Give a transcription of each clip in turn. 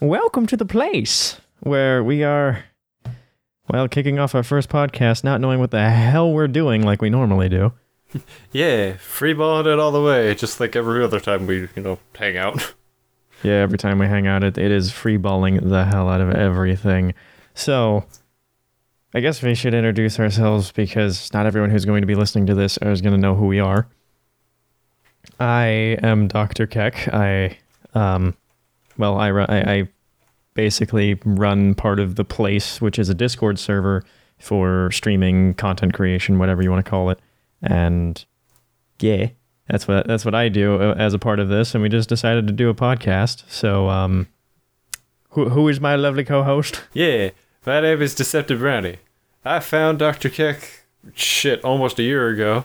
Welcome to The Place, where we are, well, kicking off our first podcast, not knowing what the hell we're doing like we normally do. Yeah, freeballing it all the way, just like every other time we, hang out. Yeah, every time we hang out, it is freeballing the hell out of everything. So, I guess we should introduce ourselves, because not everyone who's going to be listening to this is going to know who we are. I am Dr. Keck. I basically run part of The Place, which is a Discord server for streaming, content creation, whatever you want to call it. And yeah, that's what I do as a part of this. And we just decided to do a podcast. So who is my lovely co-host? Yeah, my name is Deceptive Brownie. I found Dr. Keck almost a year ago.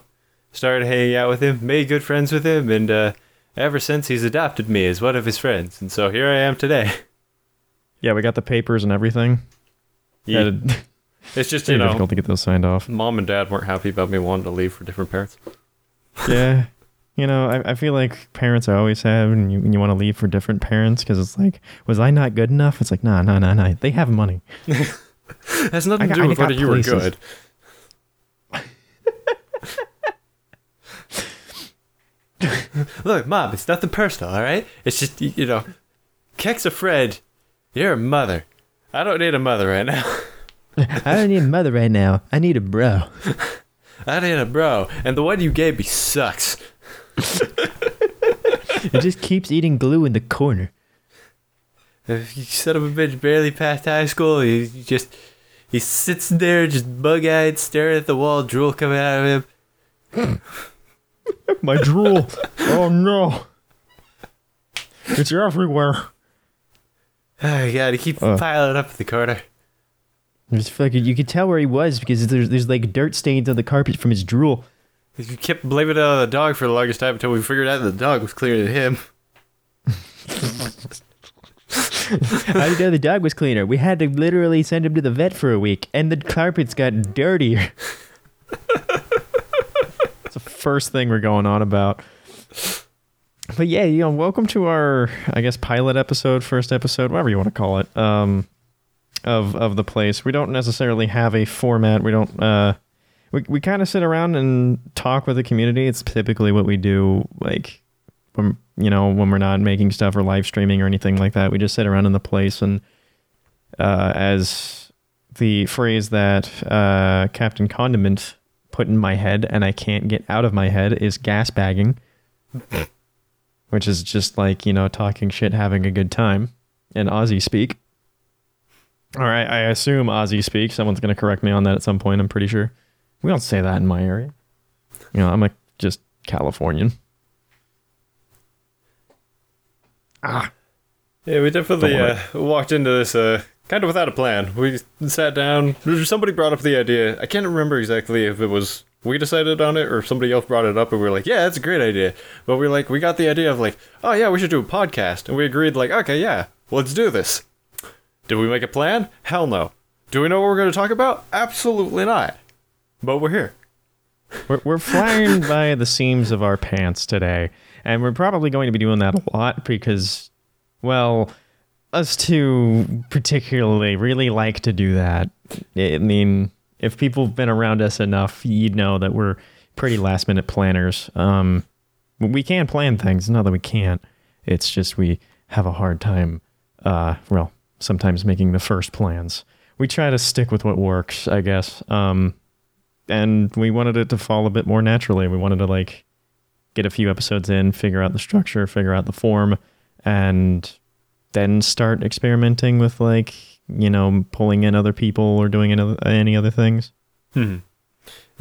Started hanging out with him, made good friends with him, and ever since, he's adopted me as one of his friends, and so here I am today. Yeah, we got the papers and everything. Yeah. It's just, difficult to get those signed off. Mom and Dad weren't happy about me wanting to leave for different parents. Yeah. I feel like parents are always sad when you want to leave for different parents, because it's like, was I not good enough? It's like, nah. They have money. That's nothing to do with whether you were good. Look, Mom, it's nothing personal, all right? It's just, Keck's a friend. You're a mother. I don't need a mother right now. I need a bro. And the one you gave me sucks. It just keeps eating glue in the corner. If you son of a bitch barely passed high school, he sits there just bug-eyed, staring at the wall, drool coming out of him. My drool. Oh no. It's everywhere. Oh god, he keeps piling up in the corner. You could tell where he was because there's like dirt stains on the carpet from his drool. You kept blaming it on the dog for the longest time until we figured out that the dog was cleaner than him. I didn't know the dog was cleaner. We had to literally send him to the vet for a week, and the carpets got dirtier. First thing we're going on about. But yeah, welcome to our, I guess, pilot episode, first episode, whatever you want to call it, of The Place. We don't necessarily have a format. We don't we kind of sit around and talk with the community. It's typically what we do, like when we're not making stuff or live streaming or anything like that. We just sit around in The Place, and as the phrase that Captain Condiment put in my head, and I can't get out of my head, is gas bagging, which is just like, talking shit, having a good time in Aussie speak. All right, I assume Aussie speak. Someone's going to correct me on that at some point, I'm pretty sure. We don't say that in my area. I'm just Californian. Ah. Yeah, we definitely walked into this kind of without a plan. We sat down. Somebody brought up the idea. I can't remember exactly if it was we decided on it or somebody else brought it up, and we were like, yeah, that's a great idea. But we got the idea of like, oh yeah, we should do a podcast. And we agreed like, okay, yeah, let's do this. Did we make a plan? Hell no. Do we know what we're going to talk about? Absolutely not. But we're here. We're flying by the seams of our pants today. And we're probably going to be doing that a lot because, well, us two particularly really like to do that. I mean, if people have been around us enough, you'd know that we're pretty last-minute planners. We can plan things. Not that we can't. It's just we have a hard time, sometimes making the first plans. We try to stick with what works, I guess. And we wanted it to fall a bit more naturally. We wanted to, get a few episodes in, figure out the structure, figure out the form, and then start experimenting with pulling in other people or doing any other things. Mm-hmm.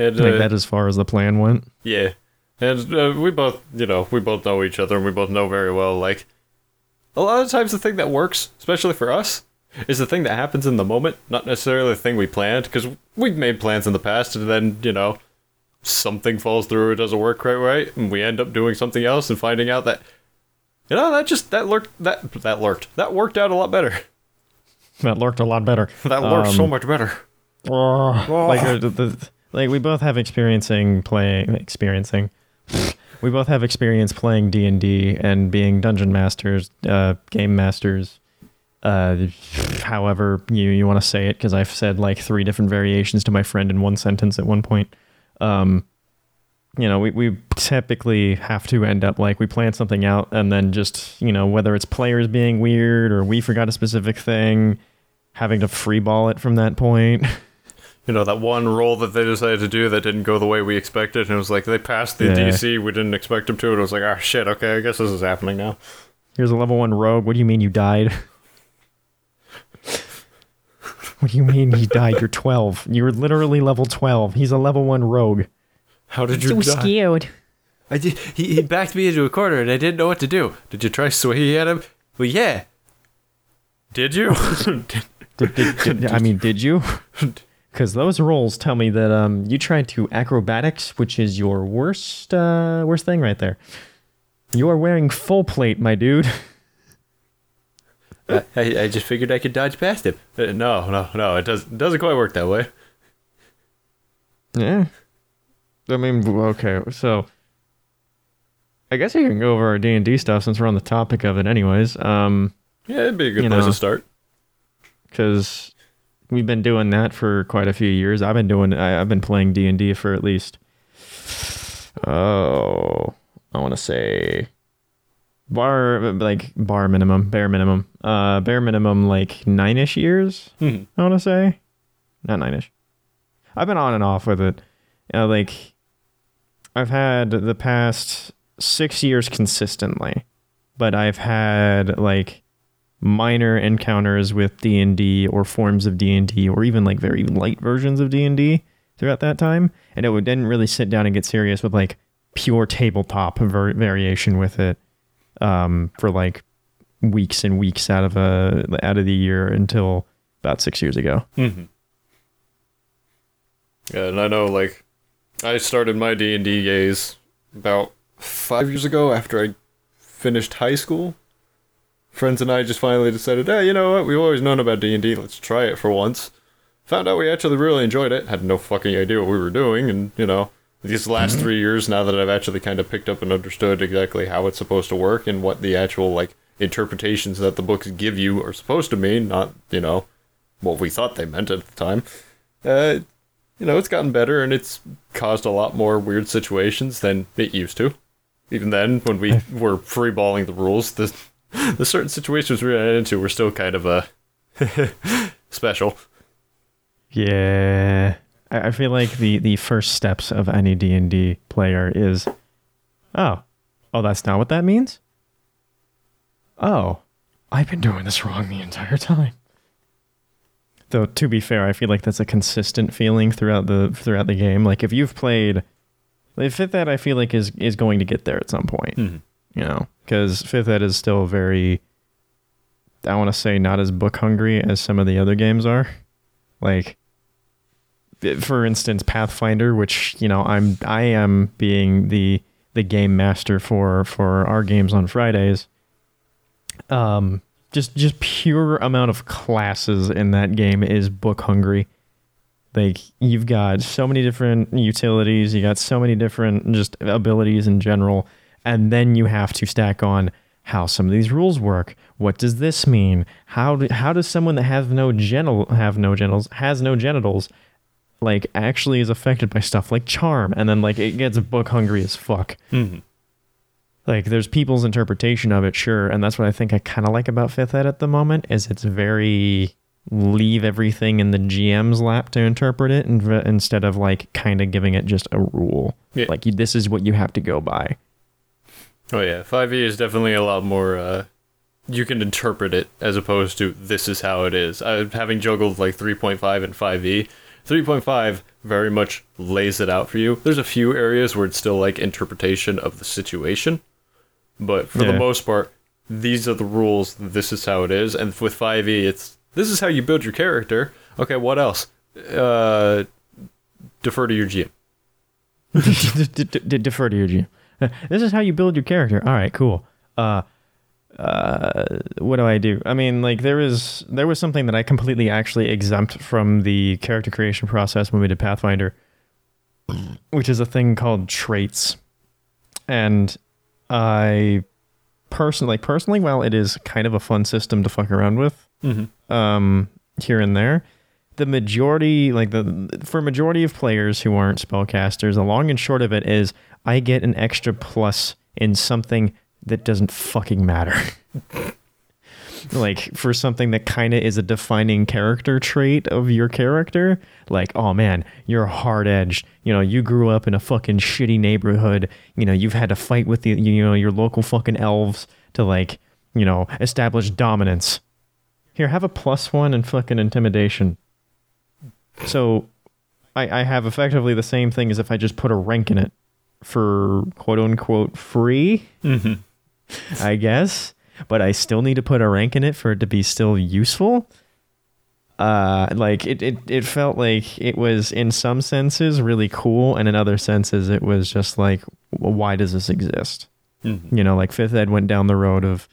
And, that as far as the plan went. Yeah. And we both know each other, and we both know very well, a lot of times the thing that works, especially for us, is the thing that happens in the moment, not necessarily the thing we planned, because we've made plans in the past, and then, something falls through, it doesn't work quite right, and we end up doing something else and finding out that that worked out a lot better. That lurked a lot better. That lurked so much better. We both have we both have experience playing D&D and being dungeon masters, game masters, however you want to say it, because I've said like three different variations to my friend in one sentence at one point. You know, we typically have to end up like we plan something out and then just, you know, whether it's players being weird or we forgot a specific thing, having to freeball it from that point. You know, that one roll that they decided to do that didn't go the way we expected, and it was like, they passed the DC, we didn't expect them to, and it was like, ah, shit, okay, I guess this is happening now. Here's a level 1 rogue, what do you mean you died? What do you mean he died? You're 12. You were literally level 12. He's a level 1 rogue. How did you die? So skewed. I did, he backed me into a corner, and I didn't know what to do. Did you try swinging at him? Well, yeah. Did you? I mean, did you? Because those rolls tell me that you tried to acrobatics, which is your worst thing right there. You are wearing full plate, my dude. I just figured I could dodge past him. No, it doesn't quite work that way. Yeah. I mean, okay, so... I guess we can go over our D&D stuff since we're on the topic of it anyways. Yeah, it'd be a good place to start. Because... we've been doing that for quite a few years. I've been playing D&D for at least, I want to say bare minimum, like 9-ish years, I want to say. Not 9-ish. I've been on and off with it. Like, I've had the past 6 years consistently, but I've had, like, minor encounters with D&D or forms of D&D or even like very light versions of D&D throughout that time, and it didn't really sit down and get serious with like pure tabletop variation with it for like weeks and weeks out of the year until about 6 years ago. Mm-hmm. Yeah, and I know like I started my D&D days about 5 years ago after I finished high school. Friends and I just finally decided, hey, you know what? We've always known about D&D. Let's try it for once. Found out we actually really enjoyed it. Had no fucking idea what we were doing. And, you know, these last 3 years, now that I've actually kind of picked up and understood exactly how it's supposed to work and what the actual, like, interpretations that the books give you are supposed to mean, not, you know, what we thought they meant at the time. You know, it's gotten better, and it's caused a lot more weird situations than it used to. Even then, when we were freeballing the rules, the certain situations we ran into were still kind of special. Yeah. I feel like the first steps of any D&D player is, oh, that's not what that means? Oh, I've been doing this wrong the entire time. Though, to be fair, I feel like that's a consistent feeling throughout the game. Like, if you've played... like, Fifth Ed, I feel like, is going to get there at some point. Mm-hmm. You know, because Fifth Ed is still very, I want to say, not as book hungry as some of the other games are. Like, for instance, Pathfinder, which, you know, I am being the game master for our games on Fridays. Just pure amount of classes in that game is book hungry. Like, you've got so many different utilities, you got so many different just abilities in general. And then you have to stack on how some of these rules work. What does this mean? How does someone that has no genitals, like, actually is affected by stuff like charm? And then, like, it gets book hungry as fuck. Mm-hmm. Like, there's people's interpretation of it, sure, and that's what I think I kind of like about Fifth Ed at the moment, is it's very leave everything in the GM's lap to interpret it, and instead of, like, kind of giving it just a rule. Yeah. Like, this is what you have to go by. Oh yeah, 5e is definitely a lot more, you can interpret it as opposed to this is how it is. Having juggled like 3.5 and 5e, 3.5 very much lays it out for you. There's a few areas where it's still like interpretation of the situation, but for the most part, these are the rules, this is how it is, and with 5e, it's, this is how you build your character. Okay, what else? Defer to your GM. Defer to your GM. This is how you build your character. All right, cool. What do I do? I mean, like, there was something that I completely actually exempt from the character creation process when we did Pathfinder, which is a thing called traits. And I personally, while it is kind of a fun system to fuck around with, here and there, the majority, like for majority of players who aren't spellcasters, the long and short of it is I get an extra plus in something that doesn't fucking matter. Like, for something that kind of is a defining character trait of your character, like, oh man, you're hard-edged, you know, you grew up in a fucking shitty neighborhood, you know, you've had to fight with the, you know, your local fucking elves to, like, you know, establish dominance. Here, have a +1 in fucking intimidation. So I have effectively the same thing as if I just put a rank in it for quote-unquote free, I guess. But I still need to put a rank in it for it to be still useful. Like, it felt like it was, in some senses, really cool, and in other senses, it was just like, why does this exist? You know, like, 5th Ed went down the road of,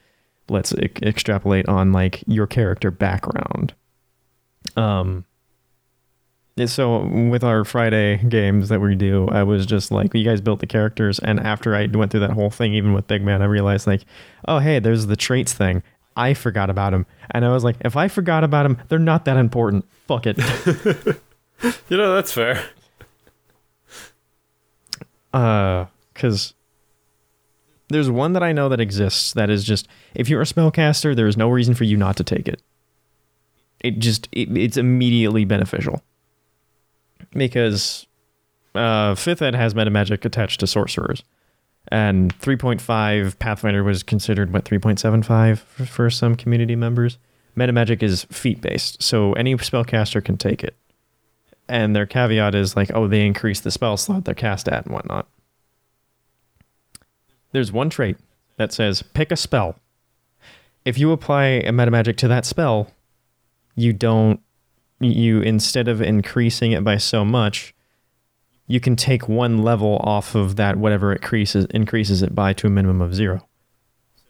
let's extrapolate on, like, your character background. So, with our Friday games that we do, I was just like, you guys built the characters, and after I went through that whole thing, even with Big Man, I realized, like, oh, hey, there's the traits thing. I forgot about them. And I was like, if I forgot about them, they're not that important. Fuck it. You know, that's fair. Because there's one that I know that exists that is just, if you're a spellcaster, there is no reason for you not to take it. It just, it's immediately beneficial. Because 5th Ed has metamagic attached to sorcerers. And 3.5 Pathfinder was considered, 3.75 for some community members? Metamagic is feat-based, so any spellcaster can take it. And their caveat is, like, oh, they increase the spell slot they're cast at and whatnot. There's one trait that says, pick a spell. If you apply a metamagic to that spell, you instead of increasing it by so much, you can take one level off of that, whatever it increases it by, to a minimum of 0.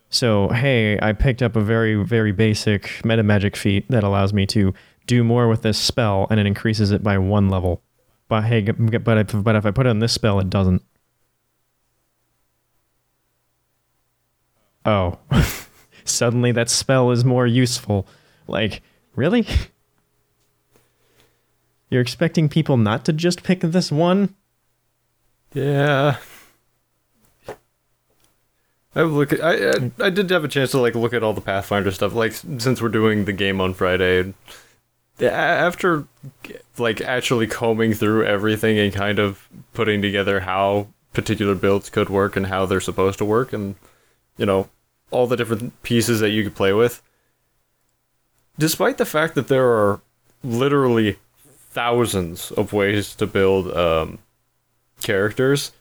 So, hey, I picked up a very, very basic metamagic feat that allows me to do more with this spell, and it increases it by 1 level. But hey, but if I put it on this spell, it doesn't. Oh. Suddenly that spell is more useful. Like, really? You're expecting people not to just pick this one? Yeah. I did have a chance to, like, look at all the Pathfinder stuff, like, since we're doing the game on Friday. After, like, actually combing through everything and kind of putting together how particular builds could work and how they're supposed to work and, you know, all the different pieces that you could play with. Despite the fact that there are literally thousands of ways to build characters,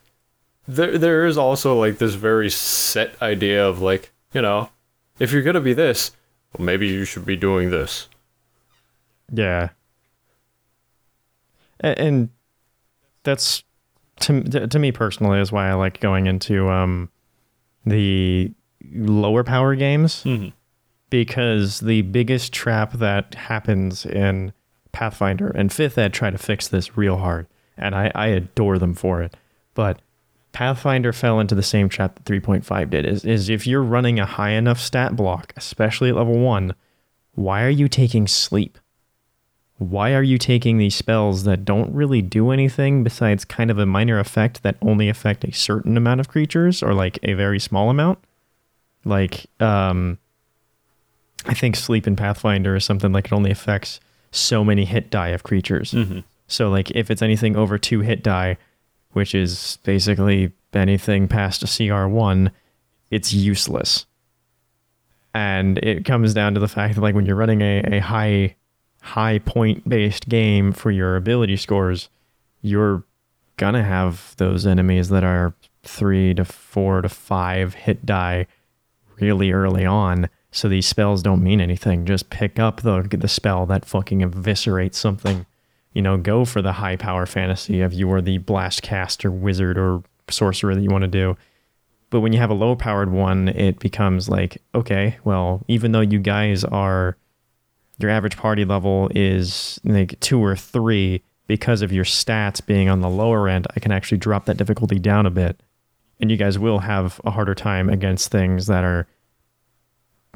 there is also, like, this very set idea of, like, you know, if you're gonna be this, well, maybe you should be doing this. Yeah. And that's, to me personally, is why I like going into the lower power games, because the biggest trap that happens in Pathfinder, and 5th Ed tried to fix this real hard, and I adore them for it, but Pathfinder fell into the same trap that 3.5 did, is if you're running a high enough stat block, especially at level 1, why are you taking sleep? Why are you taking these spells that don't really do anything besides kind of a minor effect that only affect a certain amount of creatures, or, like, a very small amount? Like, I think sleep in Pathfinder is something like it only affects so many hit die of creatures. So, like, if it's anything over 2 hit die, which is basically anything past a CR1, it's useless. And it comes down to the fact that, like, when you're running a high point based game for your ability scores, you're gonna have those enemies that are 3 to 4 to 5 hit die really early on. So these spells don't mean anything. Just pick up the spell that fucking eviscerates something. You know, go for the high power fantasy of you are the blast caster, wizard, or sorcerer that you want to do. But when you have a low powered one, it becomes like, okay, well, even though you guys are, your average party level is like 2 or 3, because of your stats being on the lower end, I can actually drop that difficulty down a bit. And you guys will have a harder time against things that are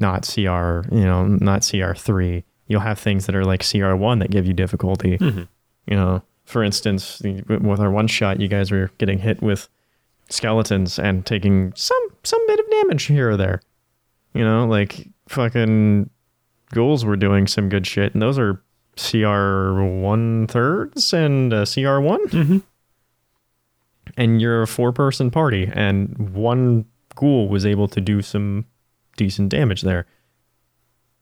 not CR, you know, not CR3. You'll have things that are like CR1 that give you difficulty. Mm-hmm. You know, for instance, with our one shot, you guys were getting hit with skeletons and taking some bit of damage here or there. You know, like fucking ghouls were doing some good shit, and those are CR1 thirds and CR1. Mm-hmm. And you're a four-person party, and one ghoul was able to do some decent damage there.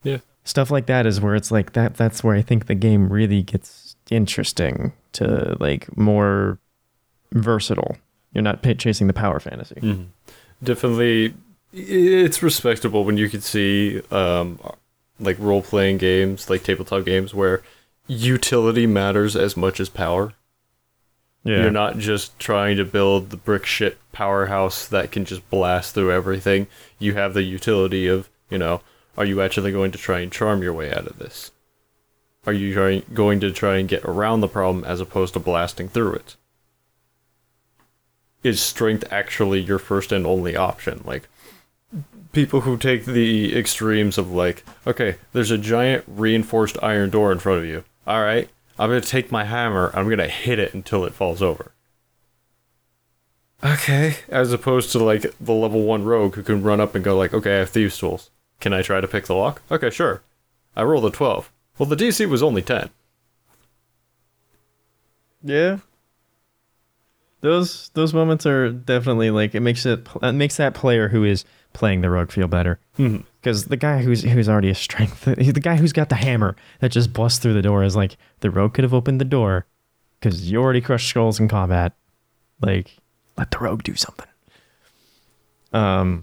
Yeah. Stuff like that is where it's like that. That's where I think the game really gets interesting to like more versatile. You're not chasing the power fantasy. Mm-hmm. Definitely, it's respectable when you can see like role-playing games, like tabletop games, where utility matters as much as power. Yeah. You're not just trying to build the brick shit powerhouse that can just blast through everything. You have the utility of, you know, are you actually going to try and charm your way out of this? Are you going to try and get around the problem as opposed to blasting through it? Is strength actually your first and only option? Like, people who take the extremes of like, okay, there's a giant reinforced iron door in front of you. All right, I'm going to take my hammer, I'm going to hit it until it falls over. Okay. As opposed to like the level 1 rogue who can run up and go like, okay, I have thieves tools. Can I try to pick the lock? Okay, sure. I rolled a 12. Well, the DC was only 10. Yeah. Those moments are definitely like, it makes that player who is playing the rogue feel better. Mm-hmm. Because the guy who's already a strength, the guy who's got the hammer that just busts through the door is like, the rogue could have opened the door because you already crushed skulls in combat. Like, let the rogue do something. I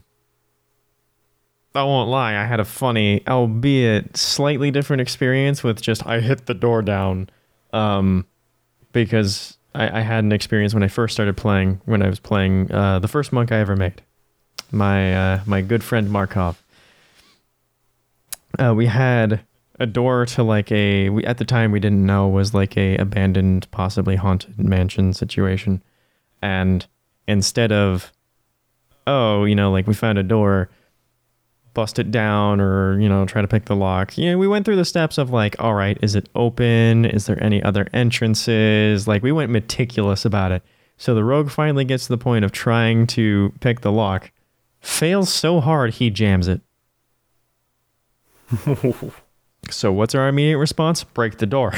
won't lie, I had a funny, albeit slightly different experience with just, I hit the door down. Because I had an experience when I first started playing, when I was playing the first monk I ever made. My good friend Markov. We had a door to like at the time we didn't know was like a abandoned, possibly haunted mansion situation. And instead of, oh, you know, like we found a door, bust it down or, you know, try to pick the lock. You know, we went through the steps of like, all right, is it open? Is there any other entrances? Like we went meticulous about it. So the rogue finally gets to the point of trying to pick the lock, fails so hard he jams it. So what's our immediate response? Break the door.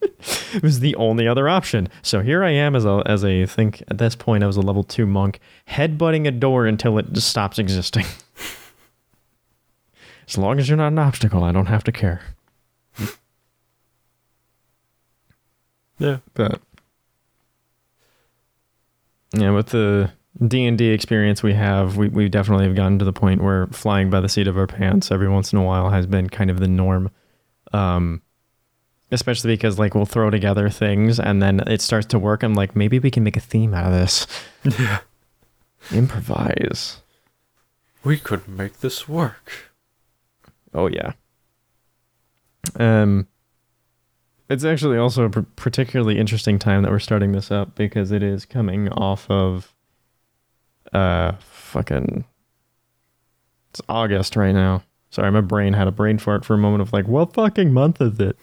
It was the only other option. So here I am as a think at this point I was a level 2 monk, headbutting a door until it just stops existing. As long as you're not an obstacle, I don't have to care. Yeah, but yeah, with the D&D experience we have, we definitely have gotten to the point where flying by the seat of our pants every once in a while has been kind of the norm. Especially because like we'll throw together things and then it starts to work. I'm like, maybe we can make a theme out of this. Yeah. Improvise. We could make this work. Oh yeah. It's actually also a particularly interesting time that we're starting this up because it is coming off of it's August right now. Sorry, my brain had a brain fart for a moment of like, what fucking month is it?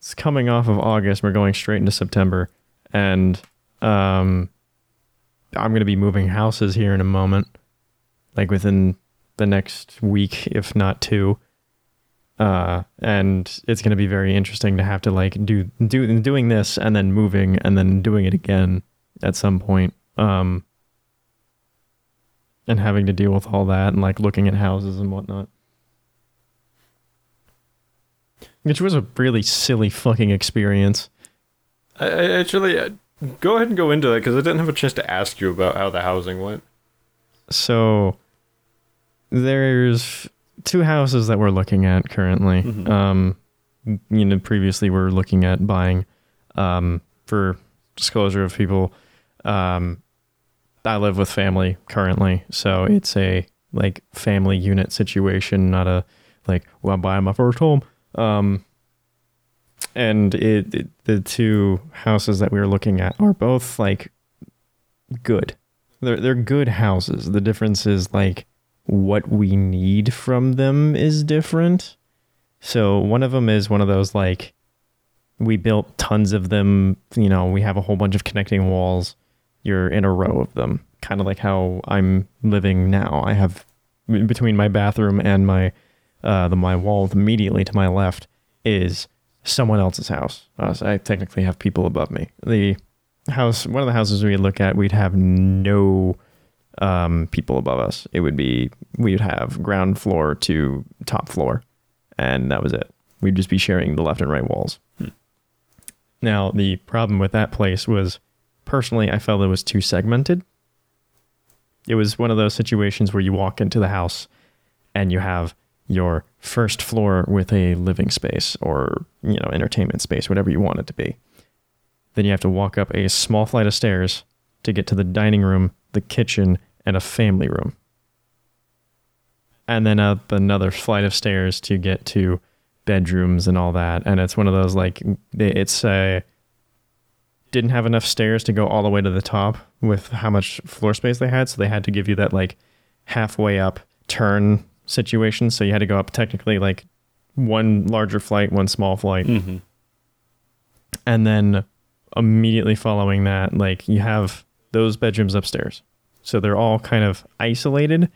It's coming off of August. We're going straight into September, and I'm gonna be moving houses here in a moment, like within the next week, if not two. And it's gonna be very interesting to have to like doing this and then moving and then doing it again at some point. And having to deal with all that and like looking at houses and whatnot. Which was a really silly fucking experience. I go ahead and go into that because I didn't have a chance to ask you about how the housing went. So there's two houses that we're looking at currently. Mm-hmm. You know, previously we were looking at buying, for disclosure of people, I live with family currently, so it's a like family unit situation, not a like, well, I'm buying my first home. And the two houses that we were looking at are both like good. They're good houses. The difference is like what we need from them is different. So one of them is one of those, like, we built tons of them, you know, we have a whole bunch of connecting walls, you're in a row of them, kind of like how I'm living now. I have between my bathroom and my my wall immediately to my left is someone else's house. So I technically have people above me. The house, one of the houses we look at, we'd have no people above us. It would be, we'd have ground floor to top floor, and that was it. We'd just be sharing the left and right walls. Now, the problem with that place was, personally, I felt it was too segmented. It was one of those situations where you walk into the house and you have your first floor with a living space or, you know, entertainment space, whatever you want it to be. Then you have to walk up a small flight of stairs to get to the dining room, the kitchen, and a family room. And then up another flight of stairs to get to bedrooms and all that. And it's one of those, like, it's a, didn't have enough stairs to go all the way to the top with how much floor space they had. So they had to give you that, like, halfway up turn situation. So you had to go up technically like one larger flight, one small flight. Mm-hmm. And then immediately following that, like, you have those bedrooms upstairs. So they're all kind of isolated,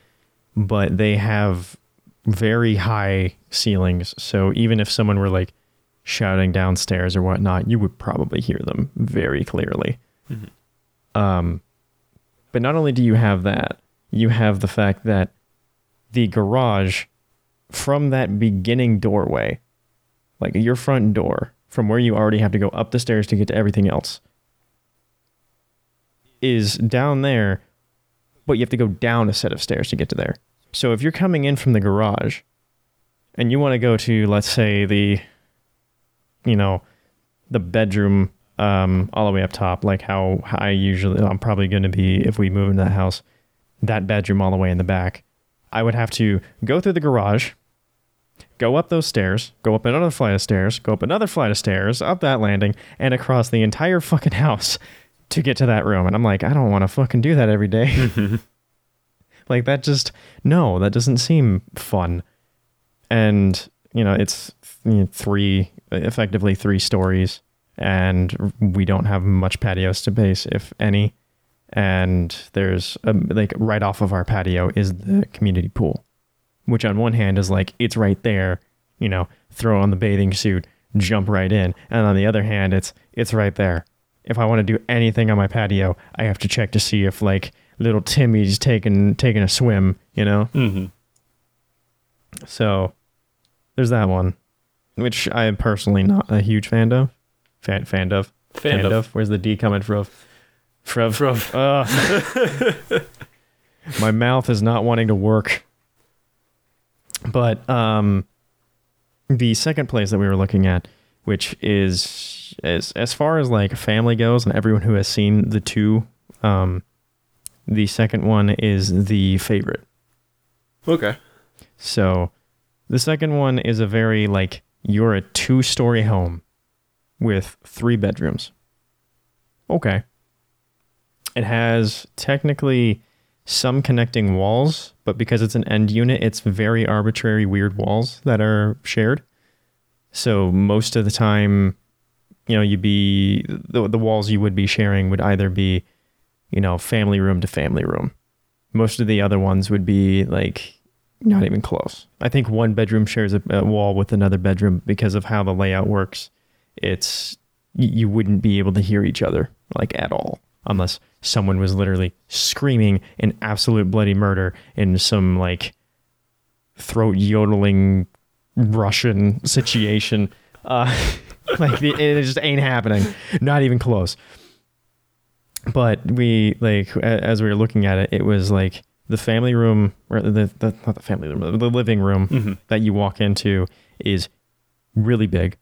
but they have very high ceilings. So even if someone were, like, shouting downstairs or whatnot, you would probably hear them very clearly. Mm-hmm. But not only do you have that, you have the fact that the garage from that beginning doorway, like your front door, from where you already have to go up the stairs to get to everything else, is down there, but you have to go down a set of stairs to get to there. So if you're coming in from the garage and you want to go to, let's say, the, you know, the bedroom all the way up top, like how I usually, I'm probably going to be, if we move into that house, that bedroom all the way in the back, I would have to go through the garage, go up those stairs, go up another flight of stairs, go up another flight of stairs, up that landing, and across the entire fucking house to get to that room. And I'm like, I don't want to fucking do that every day. Like, that just, no, that doesn't seem fun. And, you know, it's, you know, effectively three stories, and we don't have much patio space, if any. And there's like right off of our patio is the community pool, which on one hand is like, it's right there, you know, throw on the bathing suit, jump right in. And on the other hand, it's right there. If I want to do anything on my patio, I have to check to see if, like, little Timmy's taking a swim, you know? Mm-hmm. So there's that one, which I am personally not a huge fan of. Where's the D coming from? My mouth is not wanting to work. But the second place that we were looking at, which is as far as, like, family goes, and everyone who has seen the two, the second one is the favorite. Okay. So the second one is a very, like, you're a two-story home with three bedrooms. Okay. It has technically some connecting walls, but because it's an end unit, it's very arbitrary, weird walls that are shared. So most of the time, you know, you'd be, the walls you would be sharing would either be, you know, family room to family room. Most of the other ones would be, like, not even close. I think one bedroom shares a wall with another bedroom because of how the layout works. It's, you wouldn't be able to hear each other, like, at all, unless someone was literally screaming in absolute bloody murder in some, like, throat yodeling Russian situation. Like, it just ain't happening. Not even close. But we, like, as we were looking at it, it was like the family room, or the not the family room, the living room, mm-hmm, that you walk into is really big.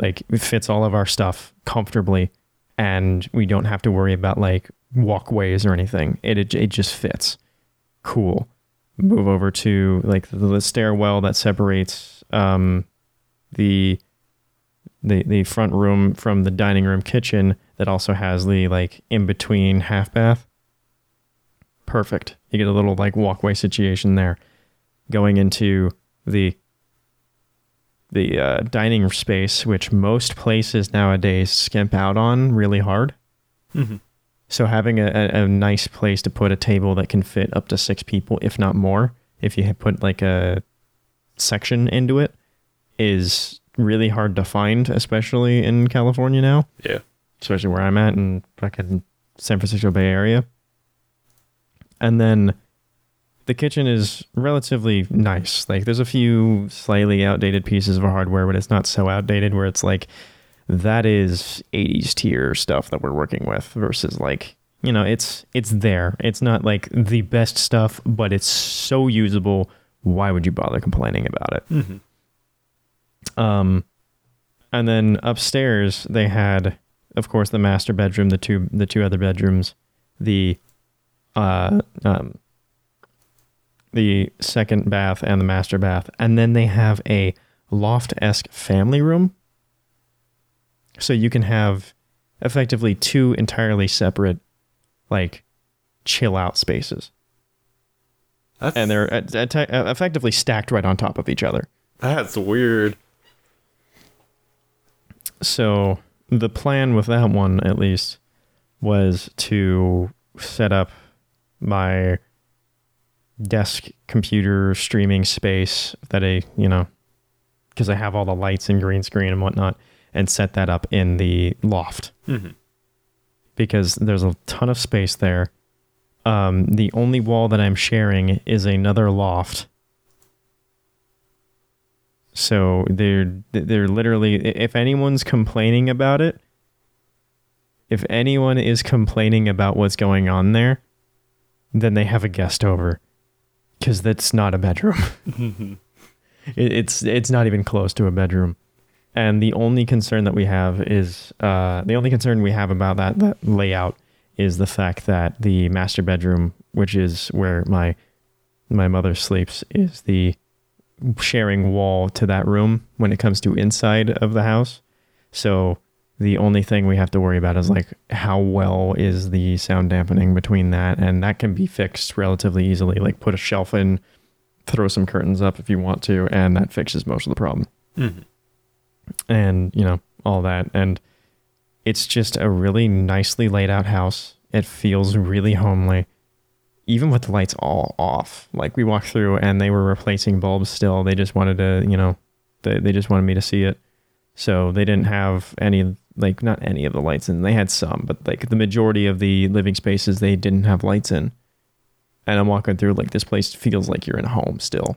Like, it fits all of our stuff comfortably. And we don't have to worry about, like, walkways or anything. It just fits. Cool. Move over to, like, the stairwell that separates the front room from the dining room kitchen that also has the, like, in-between half bath. Perfect. You get a little like walkway situation there. Going into the dining space, which most places nowadays skimp out on really hard. Mm-hmm. So having a nice place to put a table that can fit up to 6 people, if not more, if you put like a section into it, is really hard to find, especially in California now. Yeah. Especially where I'm at in fucking San Francisco Bay Area. And then the kitchen is relatively nice. Like, there's a few slightly outdated pieces of hardware, but it's not so outdated where it's like, that is 80s tier stuff that we're working with versus like, you know, it's there. It's not like the best stuff, but it's so usable. Why would you bother complaining about it? Mm-hmm. And then upstairs they had, of course, the master bedroom, the two other bedrooms, the second bath and the master bath. And then they have a loft-esque family room. So you can have effectively 2 entirely separate, like, chill-out spaces. That's, and they're effectively stacked right on top of each other. That's weird. So the plan with that one, at least, was to set up my desk computer streaming space that I, you know, because I have all the lights and green screen and whatnot, and set that up in the loft. Mm-hmm. Because there's a ton of space there. The only wall that I'm sharing is another loft. So they're literally, if anyone's complaining about it, if anyone is complaining about what's going on there, then they have a guest over. Because that's not a bedroom. It's not even close to a bedroom. And the only concern that we have is, about that layout is the fact that the master bedroom, which is where my mother sleeps, is the sharing wall to that room when it comes to inside of the house. So the only thing we have to worry about is like, how well is the sound dampening between that? And that can be fixed relatively easily. Like, put a shelf in, throw some curtains up if you want to, and that fixes most of the problem. Mm-hmm. And, you know, all that. And it's just a really nicely laid out house. It feels really homely, even with the lights all off. Like, we walked through and they were replacing bulbs still. They just wanted to, you know, they just wanted me to see it. So they didn't have any, like, not any of the lights in. They had some, but like the majority of the living spaces, they didn't have lights in. And I'm walking through, like, this place feels like you're in a home still.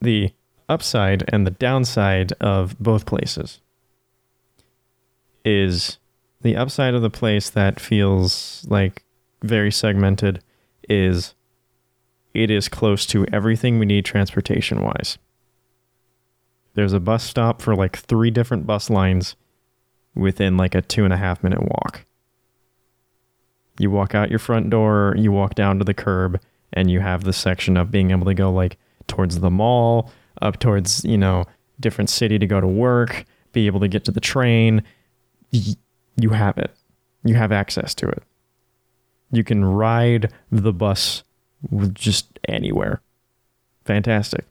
The upside and the downside of both places is, the upside of the place that feels like very segmented is it is close to everything we need transportation wise. There's a bus stop for like 3 different bus lines within like a 2.5 minute walk. You walk out your front door, you walk down to the curb, and you have this section of being able to go like towards the mall, up towards, you know, different city to go to work, be able to get to the train. You have it. You have access to it. You can ride the bus just anywhere. Fantastic.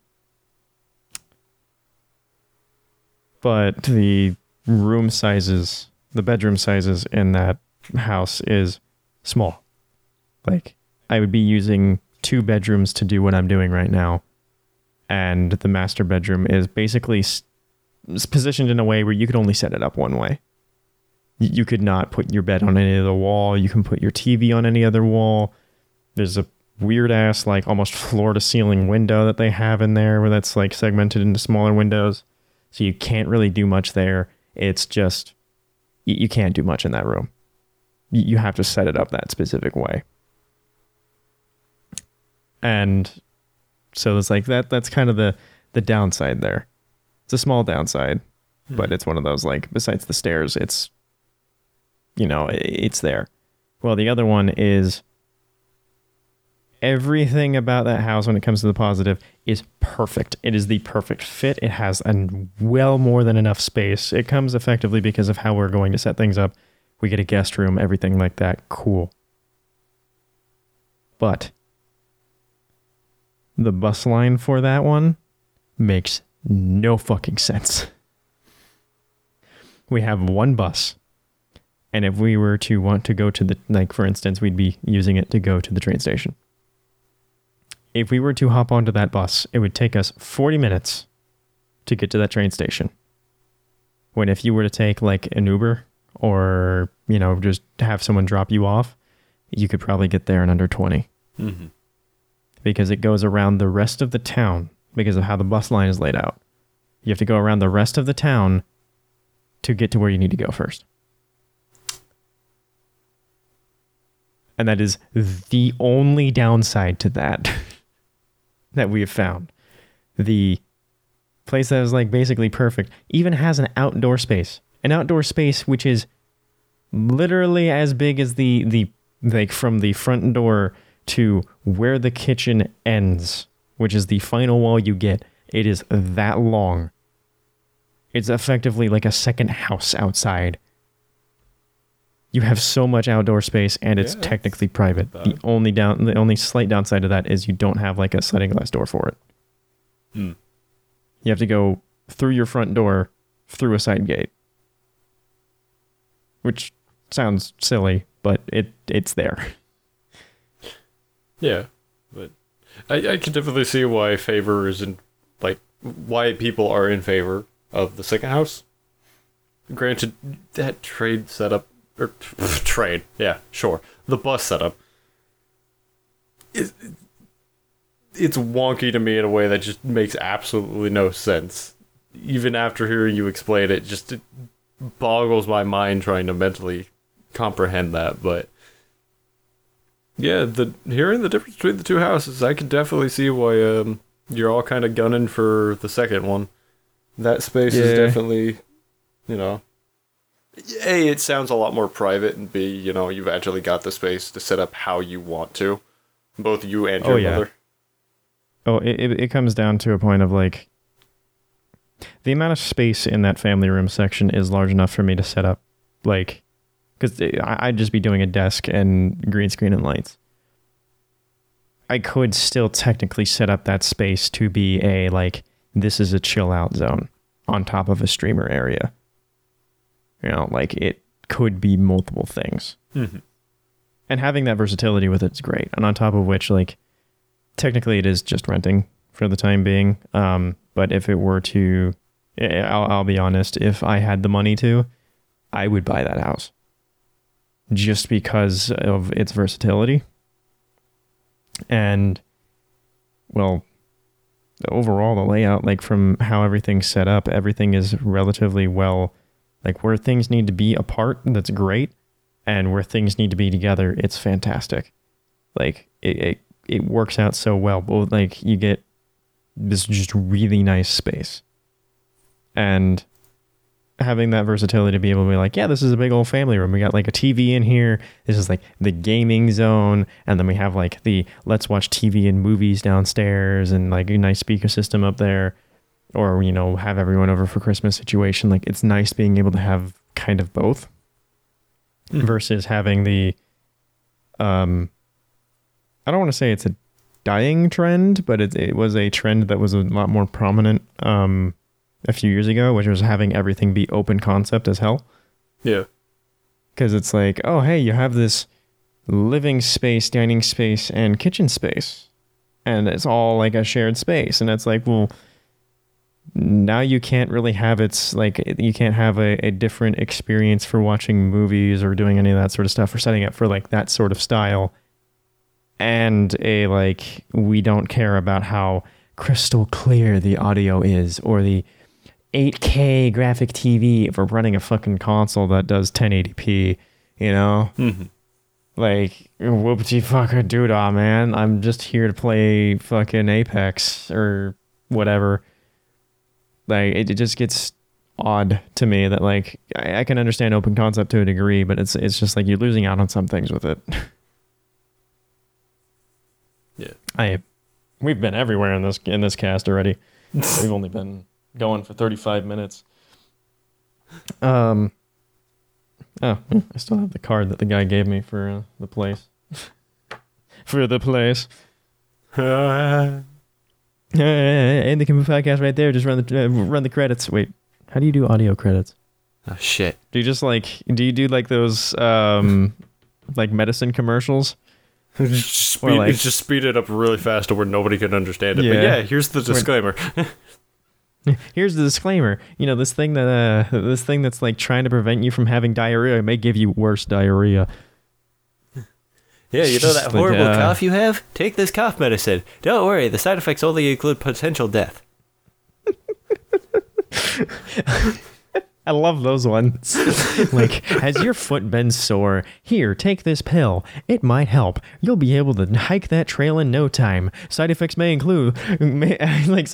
But the room sizes, the bedroom sizes in that house is small. Like, I would be using 2 bedrooms to do what I'm doing right now. And the master bedroom is basically positioned in a way where you could only set it up one way. You could not put your bed on any other wall. You can put your TV on any other wall. There's a weird ass, like, almost floor to ceiling window that they have in there, where that's like segmented into smaller windows. So you can't really do much there. It's just, you can't do much in that room. You have to set it up that specific way. And so it's like that's kind of the downside there. It's a small downside, but it's one of those, like, besides the stairs, it's, you know, it's there. Well, the other one is everything about that house when it comes to the positive is perfect. It is the perfect fit. It has well more than enough space. It comes effectively because of how we're going to set things up. We get a guest room, everything like that. Cool. But the bus line for that one makes no fucking sense. We have one bus. And if we were to want to go to the, like, for instance, we'd be using it to go to the train station. If we were to hop onto that bus, it would take us 40 minutes to get to that train station. When if you were to take like an Uber or, you know, just have someone drop you off, you could probably get there in under 20. Mm-hmm. Because it goes around the rest of the town because of how the bus line is laid out. You have to go around the rest of the town to get to where you need to go first. And that is the only downside to that that we have found. The place that is like basically perfect even has an outdoor space. An outdoor space which is literally as big as the like from the front door to where the kitchen ends, which is the final wall you get. It is that long. It's effectively like a second house outside. You have so much outdoor space, and it's technically private. The only slight downside of that is you don't have like a sliding glass door for it. Hmm. You have to go through your front door, through a side gate, which sounds silly, but it's there. Yeah, but I can definitely see why favor isn't like why people are in favor of the second house. Granted, that trade setup. Or train, yeah, sure. The bus setup. It's wonky to me in a way that just makes absolutely no sense. Even after hearing you explain it, just it boggles my mind trying to mentally comprehend that. But yeah, hearing the difference between the two houses, I can definitely see why you're all kind of gunning for the second one. That space is definitely, you know. A, it sounds a lot more private, and B, you know, you've actually got the space to set up how you want to. Both you and your mother. Oh, it comes down to a point of, like, the amount of space in that family room section is large enough for me to set up, like, because I'd just be doing a desk and green screen and lights. I could still technically set up that space to be a, like, this is a chill out zone on top of a streamer area. You know, like, it could be multiple things. Mm-hmm. And having that versatility with it's great. And on top of which, like, technically it is just renting for the time being. But if it were to, I'll be honest, if I had the money to, I would buy that house. Just because of its versatility. And, well, overall, the layout, like, from how everything's set up, everything is relatively well... Like, where things need to be apart, that's great. And where things need to be together, it's fantastic. Like, it works out so well. But, like, you get this just really nice space. And having that versatility to be able to be like, yeah, this is a big old family room. We got, like, a TV in here. This is, like, the gaming zone. And then we have, like, the let's watch TV and movies downstairs and, like, a nice speaker system up there. Or, you know, have everyone over for Christmas situation. Like, it's nice being able to have kind of both versus having the, I don't want to say it's a dying trend, but it was a trend that was a lot more prominent a few years ago, which was having everything be open concept as hell. Yeah. Because it's like, oh, hey, you have this living space, dining space, and kitchen space. And it's all like a shared space. And it's like, well... Now you can't really have you can't have a different experience for watching movies or doing any of that sort of stuff or setting up for like that sort of style. And a like, we don't care about how crystal clear the audio is or the 8K graphic TV if we're running a fucking console that does 1080p, you know? Mm-hmm. Like, whoopty fucker doodah, man. I'm just here to play fucking Apex or whatever. Like, it just gets odd to me that, like, I can understand open concept to a degree, but it's just, like, you're losing out on some things with it. Yeah. We've been everywhere in this cast already. We've only been going for 35 minutes. Oh, I still have the card that the guy gave me for the place. for the place. And they can be podcast right there. Just run the credits. Wait, how do you do audio credits? Oh shit! Do you just like? Do you do like those like medicine commercials? It's just speed it up really fast to where nobody can understand it. Yeah. But yeah, here's the disclaimer. Here's the disclaimer. You know, this thing that's like trying to prevent you from having diarrhea may give you worse diarrhea. Yeah, you know that horrible cough you have? Take this cough medicine. Don't worry, the side effects only include potential death. I love those ones. Like, has your foot been sore? Here, take this pill. It might help. You'll be able to hike that trail in no time. Side effects may include, bleeding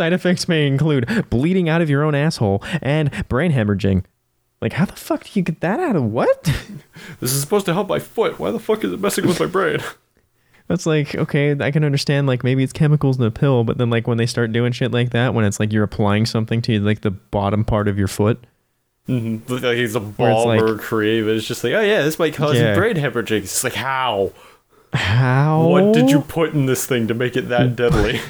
out of your own asshole and brain hemorrhaging. Like, how the fuck do you get that out of what? This is supposed to help my foot. Why the fuck is it messing with my brain? That's like, okay, I can understand, like, maybe it's chemicals in the pill, but then, like, when they start doing shit like that, when it's like you're applying something to, like, the bottom part of your foot. Mm-hmm. Like he's a ball or like, cream, and it's just like, oh yeah, this might cause brain hemorrhaging. It's like, how? What did you put in this thing to make it that deadly?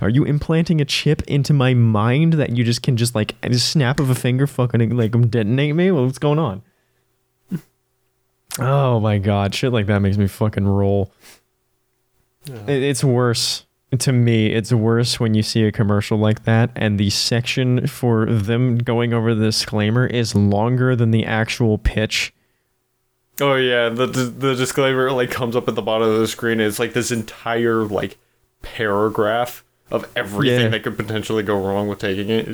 Are you implanting a chip into my mind that you just can just like snap of a finger fucking like detonate me? What's going on? Oh my god, shit like that makes me fucking roll. Yeah. It's worse. To me, it's worse when you see a commercial like that and the section for them going over the disclaimer is longer than the actual pitch. Oh yeah, the disclaimer like comes up at the bottom of the screen and it's like this entire like paragraph of everything that could potentially go wrong with taking it.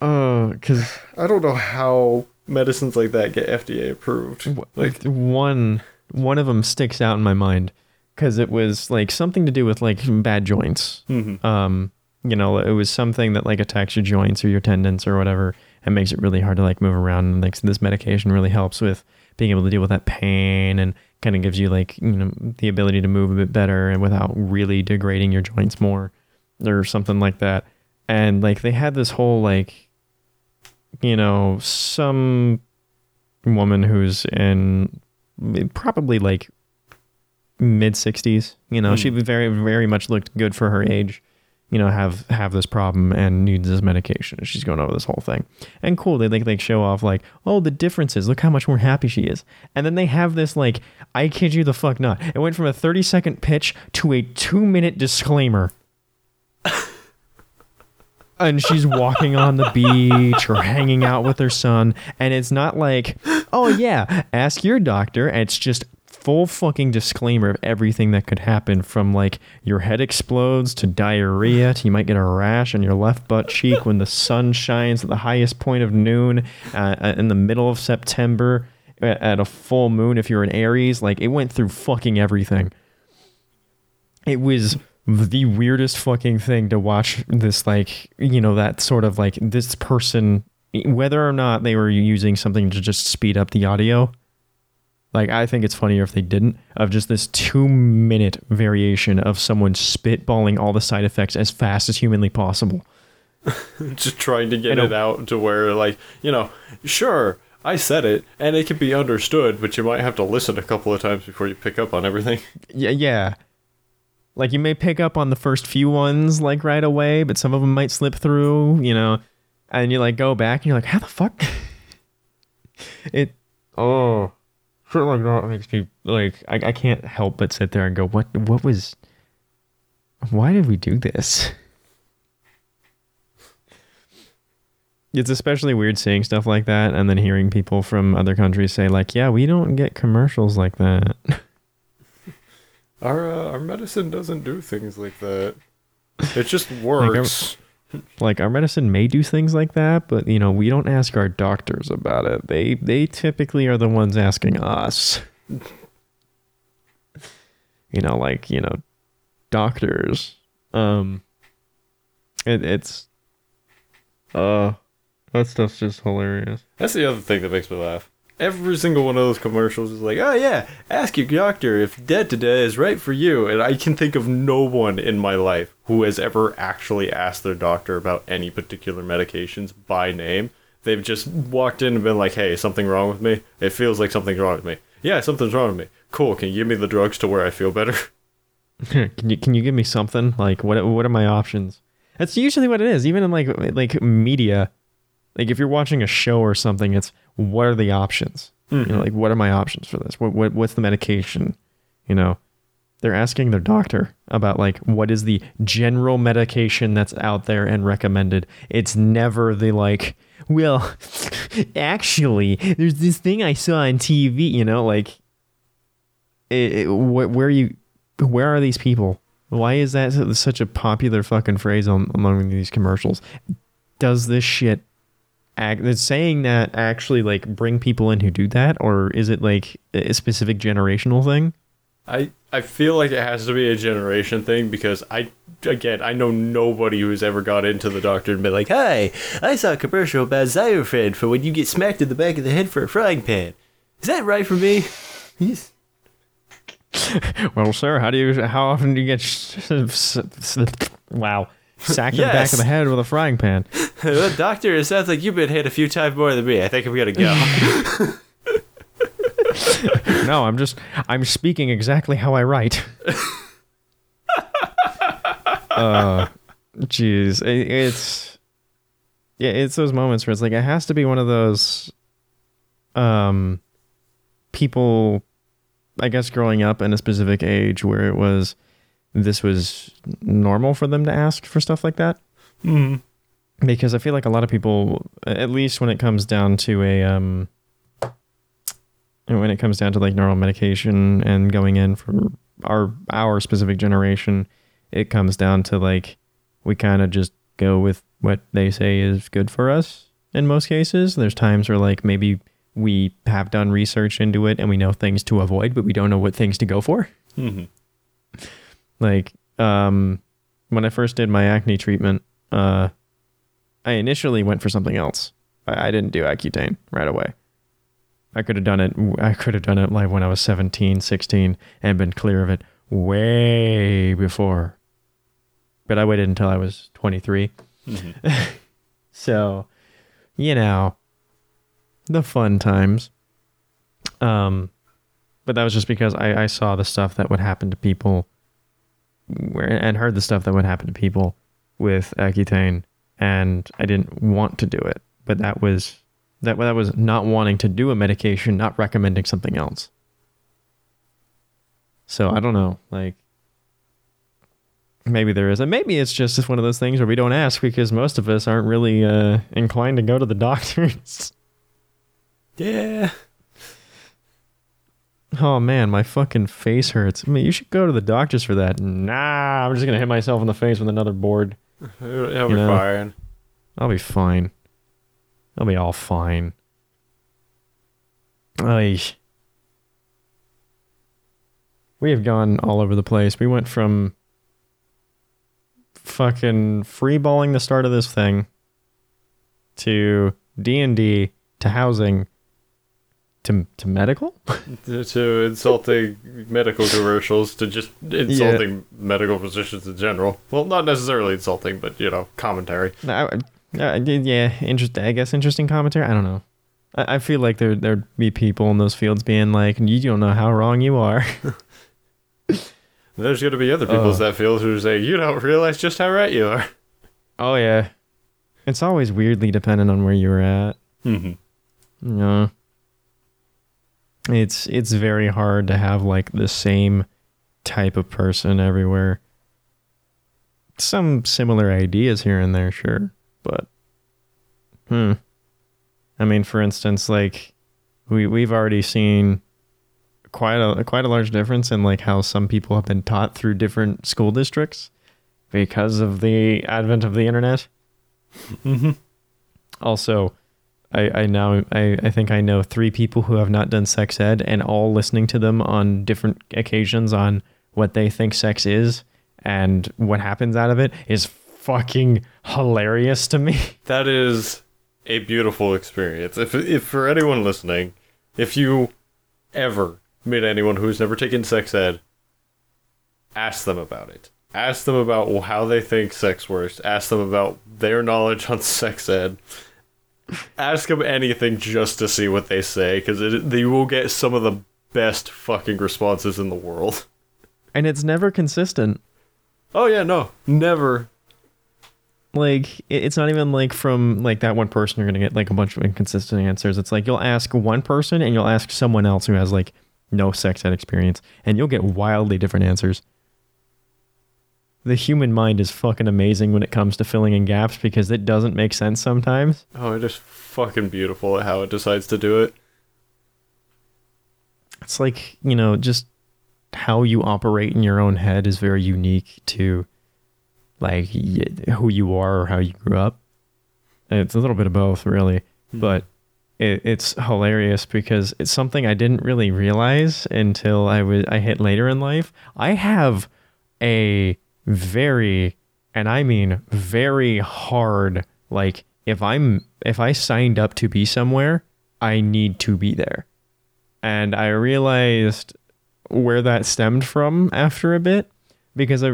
Because I don't know how medicines like that get FDA approved. Like one of them sticks out in my mind. Because it was, like, something to do with, like, bad joints. Mm-hmm. You know, it was something that, like, attacks your joints or your tendons or whatever and makes it really hard to, like, move around. And, like, this medication really helps with being able to deal with that pain and kind of gives you, like, you know, the ability to move a bit better and without really degrading your joints more or something like that. And, like, they had this whole, like, you know, some woman who's in probably, like, mid-60s, you know, she very, very much looked good for her age, you know, have this problem and needs this medication. She's going over this whole thing. And cool, they like show off like, oh, the differences, look how much more happy she is. And then they have this like, I kid you the fuck not, it went from a 30-second pitch to a 2-minute disclaimer. And she's walking on the beach or hanging out with her son. And it's not like, oh yeah, ask your doctor. And it's just full fucking disclaimer of everything that could happen, from like your head explodes to diarrhea to you might get a rash on your left butt cheek when the sun shines at the highest point of noon in the middle of September at a full moon if you're in Aries. Like, it went through fucking everything. It was the weirdest fucking thing to watch this, like, you know, that sort of like this person, whether or not they were using something to just speed up the audio. Like, I think it's funnier if they didn't, of just this 2-minute variation of someone spitballing all the side effects as fast as humanly possible. Just trying to get it out to where, like, you know, sure, I said it, and it can be understood, but you might have to listen a couple of times before you pick up on everything. Yeah. Like, you may pick up on the first few ones, like, right away, but some of them might slip through, you know, and you, like, go back, and you're like, how the fuck? Oh... Shit like that makes me, like, I can't help but sit there and go, why did we do this? It's especially weird seeing stuff like that and then hearing people from other countries say, like, yeah, we don't get commercials like that. Our medicine doesn't do things like that. It just works. Like, our medicine may do things like that, but, you know, we don't ask our doctors about it. They typically are the ones asking us. You know, like, you know, doctors. That stuff's just hilarious. That's the other thing that makes me laugh. Every single one of those commercials is like, oh yeah, ask your doctor if dead to day is right for you. And I can think of no one in my life who has ever actually asked their doctor about any particular medications by name. They've just walked in and been like, hey, something wrong with me? It feels like something's wrong with me. Yeah, something's wrong with me. cool, can you give me the drugs to where I feel better? Can you give me something? Like, what are my options? That's usually what it is, even in like media. Like, if you're watching a show or something, it's, what are the options? Mm. You know, like, what are my options for this? What's the medication? You know, they're asking their doctor about, like, what is the general medication that's out there and recommended? It's never the, like, well, actually, there's this thing I saw on TV, you know, like, where are these people? Why is that such a popular fucking phrase among these commercials? Does this shit it's saying that actually, like, bring people in who do that, or is it like a specific generational thing? I feel like it has to be a generation thing, because I know nobody who's ever got into the doctor and been like, "Hi, I saw a commercial about Xyophen for when you get smacked in the back of the head for a frying pan. Is that right for me?" Yes. Well, sir, how often do you get wow, sacked in the back of the head with a frying pan? Well, doctor, it sounds like you've been hit a few times more than me. I think I'm gonna go. No, I'm speaking exactly how I write. Jeez, it's those moments where it's like, it has to be one of those people, I guess, growing up in a specific age where this was normal for them to ask for stuff like that. Mm. Because I feel like a lot of people, at least when it comes down to like neural medication and going in for our specific generation, it comes down to, like, we kind of just go with what they say is good for us in most cases. There's times where, like, maybe we have done research into it and we know things to avoid, but we don't know what things to go for. Mm-hmm. Like, when I first did my acne treatment, I initially went for something else. I didn't do Accutane right away. I could have done it like when I was 17, 16 and been clear of it way before. But I waited until I was 23. Mm-hmm. So, you know, the fun times. But that was just because I saw the stuff that would happen to people and heard the stuff that would happen to people with Accutane. And I didn't want to do it, but that was not wanting to do a medication, not recommending something else. So I don't know, like, maybe there is, and maybe it's just one of those things where we don't ask because most of us aren't really inclined to go to the doctors. Yeah. Oh man, my fucking face hurts. I mean, you should go to the doctors for that. Nah, I'm just gonna hit myself in the face with another board. It'll be fine. I'll be fine. I'll be all fine. We have gone all over the place. We went from fucking freeballing the start of this thing to D&D to housing to medical? to insulting medical commercials, to just insulting medical physicians in general. Well, not necessarily insulting, but, you know, commentary. I guess interesting commentary. I don't know. I feel like there'd be people in those fields being like, you don't know how wrong you are. There's going to be other people in that field who say, you don't realize just how right you are. Oh, yeah. It's always weirdly dependent on where you're at. Mm-hmm. No. It's very hard to have, like, the same type of person everywhere. Some similar ideas here and there, sure, but I mean, for instance, like, we've already seen quite a large difference in, like, how some people have been taught through different school districts because of the advent of the internet. Mm-hmm. Also, I think I know 3 people who have not done sex ed, and all listening to them on different occasions on what they think sex is and what happens out of it is fucking hilarious to me. That is a beautiful experience. If for anyone listening, if you ever meet anyone who's never taken sex ed, ask them about it. Ask them about how they think sex works. Ask them about their knowledge on sex ed. Ask them anything just to see what they say, because they will get some of the best fucking responses in the world. And it's never consistent. Oh yeah, no, never. Like, it's not even like from like that one person you're gonna get like a bunch of inconsistent answers. It's like you'll ask one person and you'll ask someone else who has like no sex ed experience, and you'll get wildly different answers. The human mind is fucking amazing when it comes to filling in gaps, because it doesn't make sense sometimes. Oh, it's just fucking beautiful at how it decides to do it. It's like, you know, just how you operate in your own head is very unique to like who you are or how you grew up. It's a little bit of both, really. Mm-hmm. But it's hilarious because it's something I didn't really realize until I hit later in life. I have a very, and I mean very hard, like if I signed up to be somewhere, I need to be there. And I realized where that stemmed from after a bit, because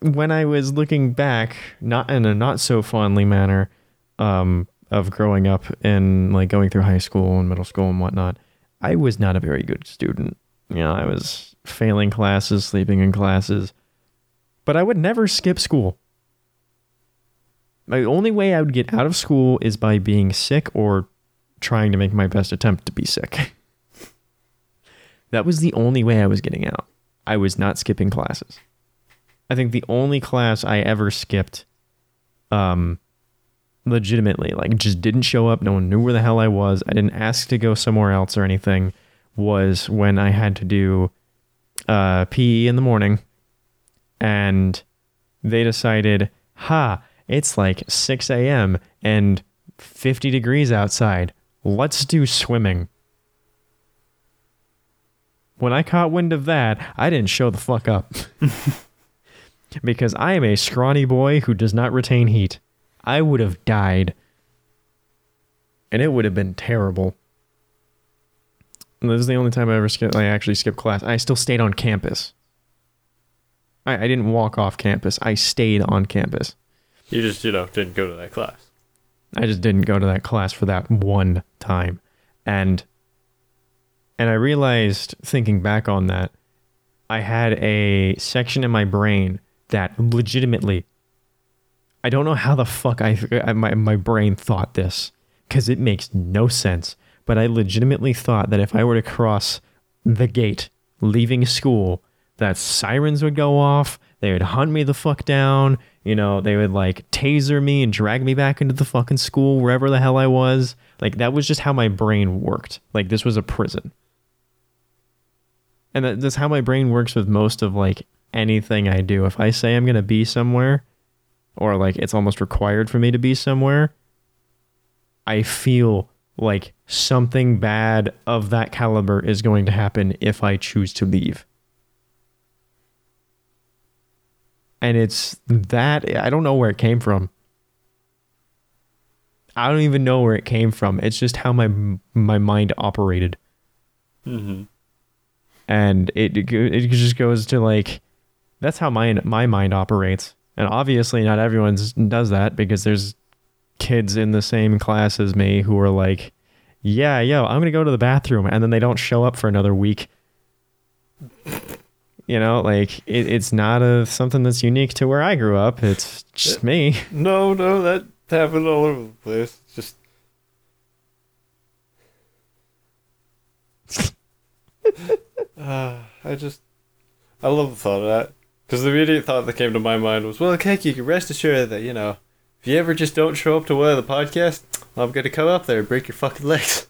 when I was looking back, not in a not so fondly manner, of growing up and like going through high school and middle school and whatnot, I was not a very good student. You know, I was failing classes, sleeping in classes, but I would never skip school. My only way I would get out of school is by being sick or trying to make my best attempt to be sick. That was the only way I was getting out. I was not skipping classes. I think the only class I ever skipped, legitimately, like just didn't show up, no one knew where the hell I was, I didn't ask to go somewhere else or anything, was when I had to do PE in the morning, and they decided, ha, it's like 6 a.m. and 50 degrees outside, let's do swimming. When I caught wind of that, I didn't show the fuck up. Because I am a scrawny boy who does not retain heat. I would have died. And it would have been terrible. And this is the only time I ever actually skipped class. I still stayed on campus. I didn't walk off campus. I stayed on campus. You just, you know, didn't go to that class. I just didn't go to that class for that one time. And I realized, thinking back on that, I had a section in my brain that legitimately, I don't know how the fuck my brain thought this, because it makes no sense, but I legitimately thought that if I were to cross the gate leaving school, that sirens would go off, they would hunt me the fuck down, you know, they would like taser me and drag me back into the fucking school wherever the hell I was. Like, that was just how my brain worked. Like, this was a prison. And that's how my brain works with most of, like, anything I do. If I say I'm going to be somewhere, or, like, it's almost required for me to be somewhere, I feel like something bad of that caliber is going to happen if I choose to leave. And it's that, I don't know where it came from. I don't even know where it came from. It's just how my mind operated. Mm-hmm. And it just goes to, like, that's how my mind operates. And obviously not everyone does that, because there's kids in the same class as me who are like, yeah, yo, I'm going to go to the bathroom. And then they don't show up for another week. You know, like, it's not something that's unique to where I grew up. It's just me. No, that happened all over the place. Just... I love the thought of that. Because the immediate thought that came to my mind was, well, Keck, you can rest assured that, you know, if you ever just don't show up to one of the podcasts, I'm going to come up there and break your fucking legs.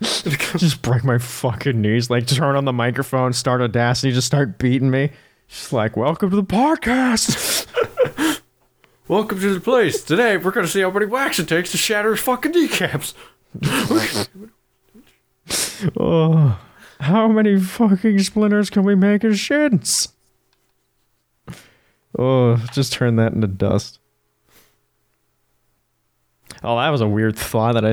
Just break my fucking knees, like turn on the microphone, start Audacity, just start beating me, just like, welcome to the podcast. Welcome to the place. Today we're gonna see how many whacks it takes to shatter his fucking kneecaps. Oh, how many fucking splinters can we make as shins? Oh, just turn that into dust. Oh, that was a weird thought that I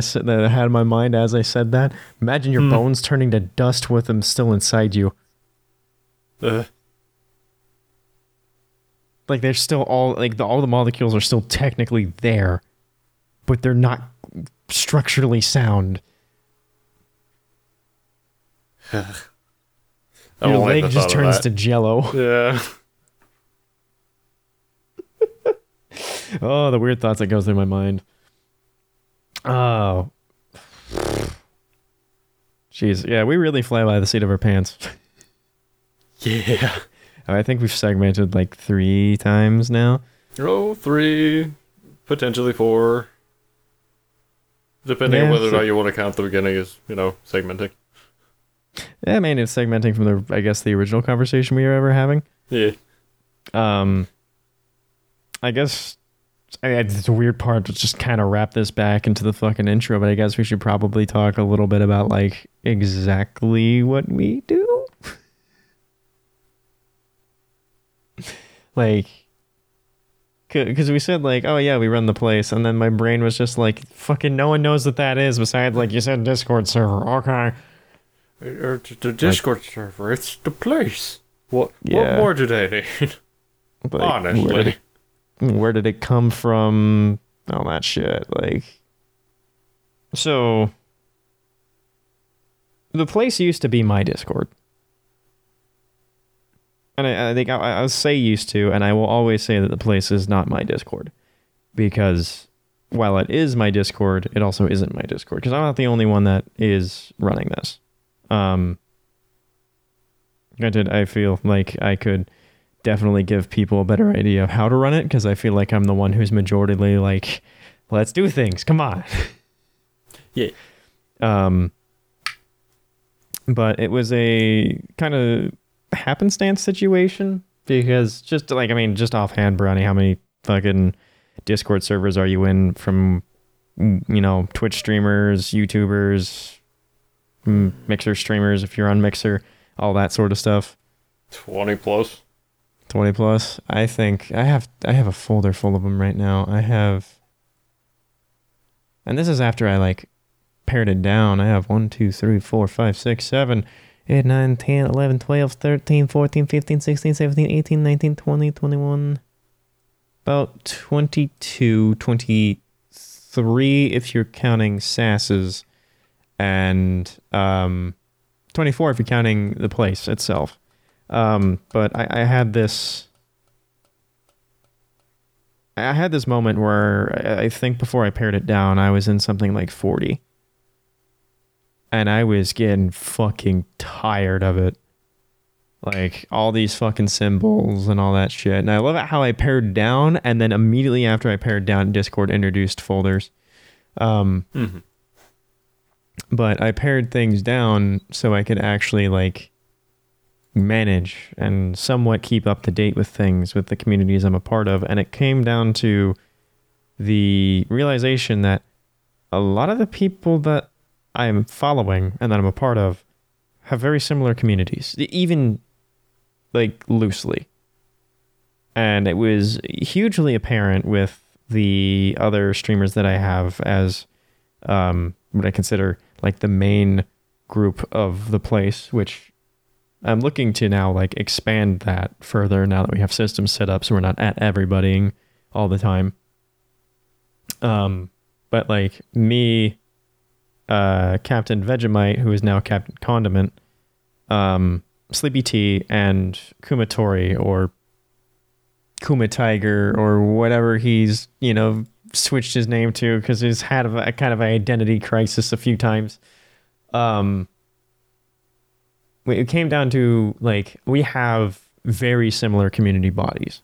had in my mind as I said that. Imagine your bones turning to dust with them still inside you. Like, they're still all... Like, all the molecules are still technically there, but they're not structurally sound. Your leg like just turns to jello. Yeah. Oh, the weird thoughts that goes through my mind. Oh. Jeez. Yeah, we really fly by the seat of our pants. Yeah. I think we've segmented like 3 times now. Oh, 3. Potentially 4. Depending on whether or not you want to count the beginning as, you know, segmenting. Yeah, I mean, it's segmenting from the, I guess, the original conversation we were ever having. Yeah. I guess, it's a weird part to just kind of wrap this back into the fucking intro, but I guess we should probably talk a little bit about, like, exactly what we do. Like, because we said, like, oh, yeah, we run the place, and then my brain was just like, fucking no one knows what that is besides, like, you said Discord server, okay. Or the Discord server, it's the place. What more do they need? Like, honestly. Where did it come from? All that shit. Like, so the place used to be my Discord. And I think I'll say used to, and I will always say that the place is not my Discord. Because while it is my Discord, it also isn't my Discord. Because I'm not the only one that is running this. Granted, I feel like I could definitely give people a better idea of how to run it, because I feel like I'm the one who's majoritively like, let's do things, come on. Yeah. But it was a kind of happenstance situation, because just like, I mean, just offhand, Brownie, how many fucking Discord servers are you in from, you know, Twitch streamers, YouTubers, Mixer streamers, if you're on Mixer, all that sort of stuff? 20 plus. I think I have a folder full of them right now. I have, and this is after I like pared it down, I have 1, 2, 3, 4, 5, 6, 7, 8, 9, 10, 11, 12, 13, 14, 15, 16, 17, 18, 19, 20, 21, about 22, 23 if you're counting SASs, and 24 if you're counting the place itself. But I had this moment where I think before I pared it down, I was in something like 40. And I was getting fucking tired of it. Like, all these fucking symbols and all that shit. And I love it how I pared down, and then immediately after I pared down, Discord introduced folders. But I pared things down so I could actually, like, manage and somewhat keep up to date with things, with the communities I'm a part of. And it came down to the realization that a lot of the people that I'm following and that I'm a part of have very similar communities, even, like, loosely. And it was hugely apparent with the other streamers that I have as what I consider, like, the main group of the place, which I'm looking to now, like, expand that further now that we have systems set up so we're not at everybodying all the time. But, like, me, Captain Vegemite, who is now Captain Condiment, Sleepy T, and Kumatori, or Kuma Tiger, or whatever he's, you know, switched his name to, because he's had a kind of an identity crisis a few times. It came down to, like, we have very similar community bodies.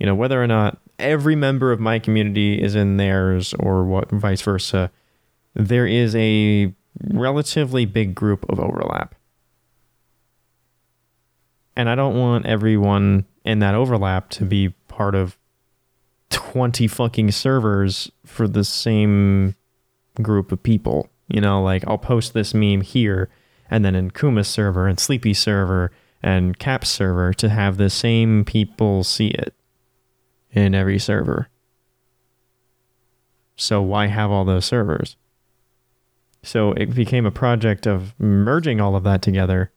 You know, whether or not every member of my community is in theirs or what, vice versa, there is a relatively big group of overlap. And I don't want everyone in that overlap to be part of 20 fucking servers for the same group of people. You know, like, I'll post this meme here, and then in Kuma's server and Sleepy server and Cap's server, to have the same people see it in every server. So why have all those servers? So it became a project of merging all of that together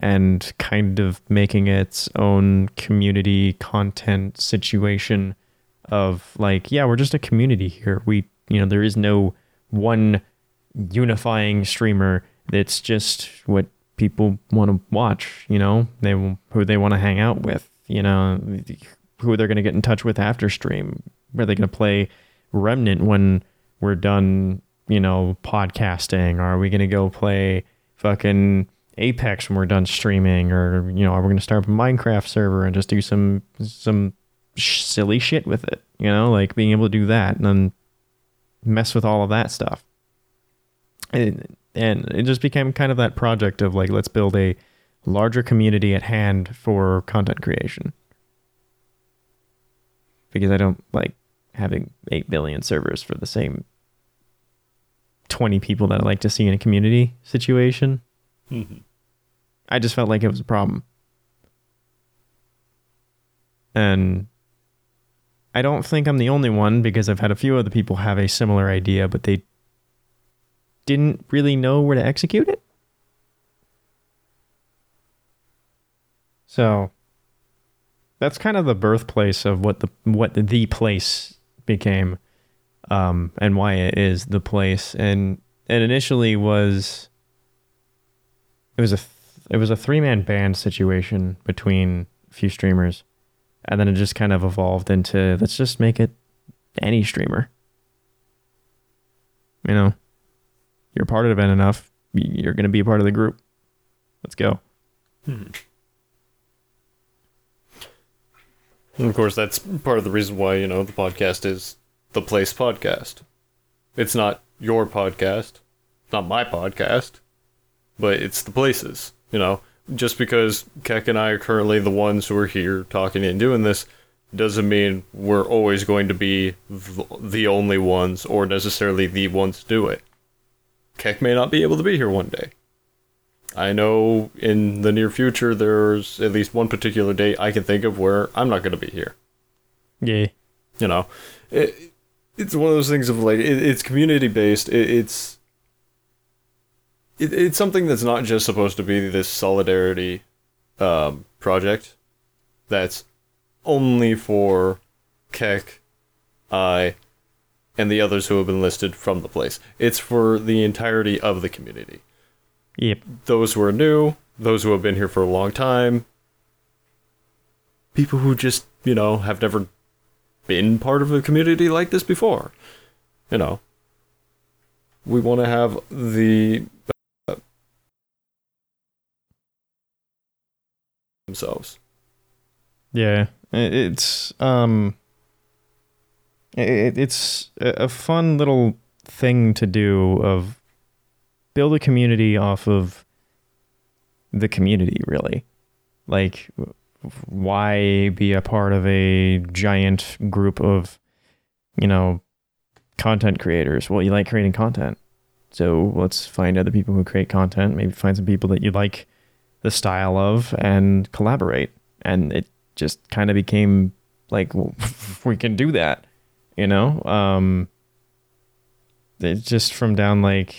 and kind of making its own community content situation of, like, yeah, we're just a community here. We, you know, there is no one unifying streamer It's just what people want to watch, you know, who they want to hang out with, you know, who they're going to get in touch with after stream. Are they going to play Remnant when we're done, you know, podcasting? Or are we going to go play fucking Apex when we're done streaming? Or, you know, are we going to start up a Minecraft server and just do some silly shit with it? You know, like being able to do that and then mess with all of that stuff. And it just became kind of that project of like, let's build a larger community at hand for content creation. Because I don't like having 8 billion servers for the same 20 people that I like to see in a community situation. Mm-hmm. I just felt like it was a problem. And I don't think I'm the only one, because I've had a few other people have a similar idea, but they didn't really know where to execute it. So that's kind of the birthplace of what the place became, and why it is the place. And initially it was a 3-man band situation between a few streamers, and then it just kind of evolved into, let's just make it any streamer. You know, you're part of it enough, you're going to be a part of the group. Let's go. And of course, that's part of the reason why, you know, the podcast is The Place Podcast. It's not your podcast. It's not my podcast. But it's The Place's, you know. Just because Keck and I are currently the ones who are here talking and doing this doesn't mean we're always going to be the only ones or necessarily the ones to do it. Keck may not be able to be here one day. I know in the near future, there's at least one particular day I can think of where I'm not going to be here. Yeah. You know, it's one of those things of like, it's community based. It's something that's not just supposed to be this solidarity project that's only for Keck, I, and the others who have been listed from The Place. It's for the entirety of the community. Yep. Those who are new, those who have been here for a long time, people who just, you know, have never been part of a community like this before. You know, we want to have the themselves. Yeah, it's a fun little thing to do of build a community off of the community, really. Like, why be a part of a giant group of, you know, content creators? Well, you like creating content. So let's find other people who create content, maybe find some people that you like the style of and collaborate. And it just kind of became like, well, we can do that, you know? It's just from down like...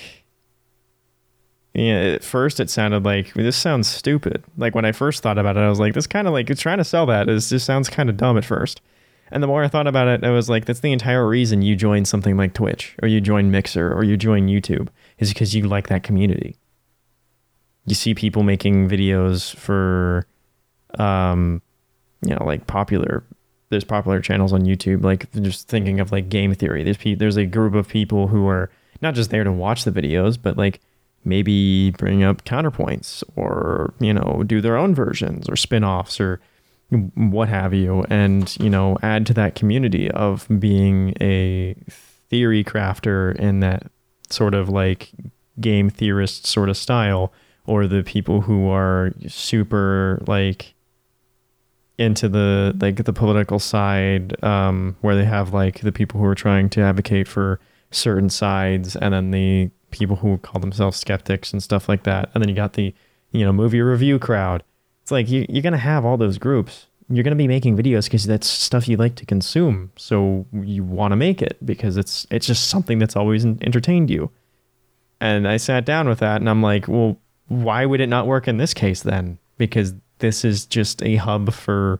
Yeah, at first it sounded like, this sounds stupid. Like when I first thought about it, I was like, this kind of like, it's trying to sell that. It just sounds kind of dumb at first. And the more I thought about it, I was like, that's the entire reason you join something like Twitch or you join Mixer or you join YouTube, is because you like that community. You see people making videos for, you know, like there's popular channels on YouTube. Like just thinking of like game theory. There's a group of people who are not just there to watch the videos, but like, maybe bring up counterpoints or, you know, do their own versions or spin-offs or what have you. And, you know, add to that community of being a theory crafter in that sort of like game theorist sort of style, or the people who are super like into the, like the political side, where they have like the people who are trying to advocate for certain sides, and then the people who call themselves skeptics and stuff like that. And then you got the, you know, movie review crowd. It's like, you're going to have all those groups. You're going to be making videos because that's stuff you like to consume. So you want to make it because it's just something that's always entertained you. And I sat down with that and I'm like, well, why would it not work in this case then? Because this is just a hub for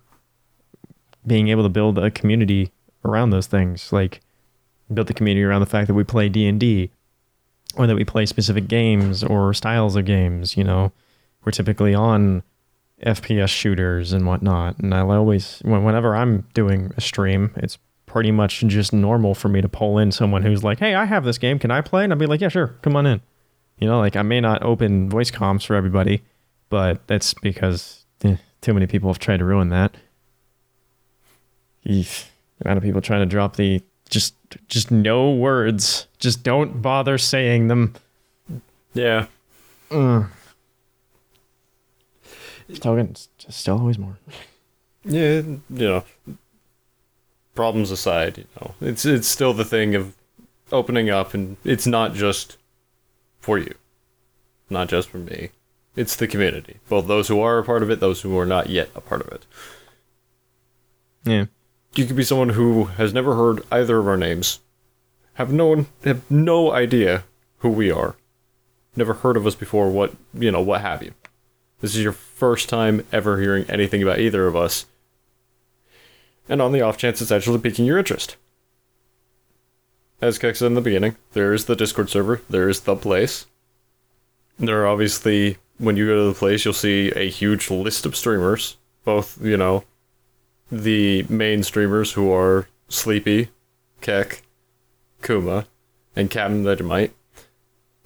being able to build a community around those things. Like build the community around the fact that we play D&D. or that we play specific games or styles of games. You know, we're typically on FPS shooters and whatnot. And I'll always, whenever I'm doing a stream, it's pretty much just normal for me to pull in someone who's like, hey, I have this game, can I play? And I'll be like, yeah, sure, come on in. You know, like I may not open voice comms for everybody, but that's because too many people have tried to ruin that. Eef. The amount of people trying to drop the just no words, just don't bother saying them. Yeah. Still always more. Yeah, you know, problems aside, you know, it's still the thing of opening up, and it's not just for you, not just for me. It's the community, both those who are a part of it, those who are not yet a part of it. Yeah, you could be someone who has never heard either of our names, have no idea who we are, never heard of us before, what have you. This is your first time ever hearing anything about either of us. And on the off chance it's actually piquing your interest. As Keck said in the beginning, there is the Discord server, there is the place. There are obviously, when you go to the place, you'll see a huge list of streamers. Both, you know, the main streamers who are Sleepy, Keck, Kuma, and Captain Condiment.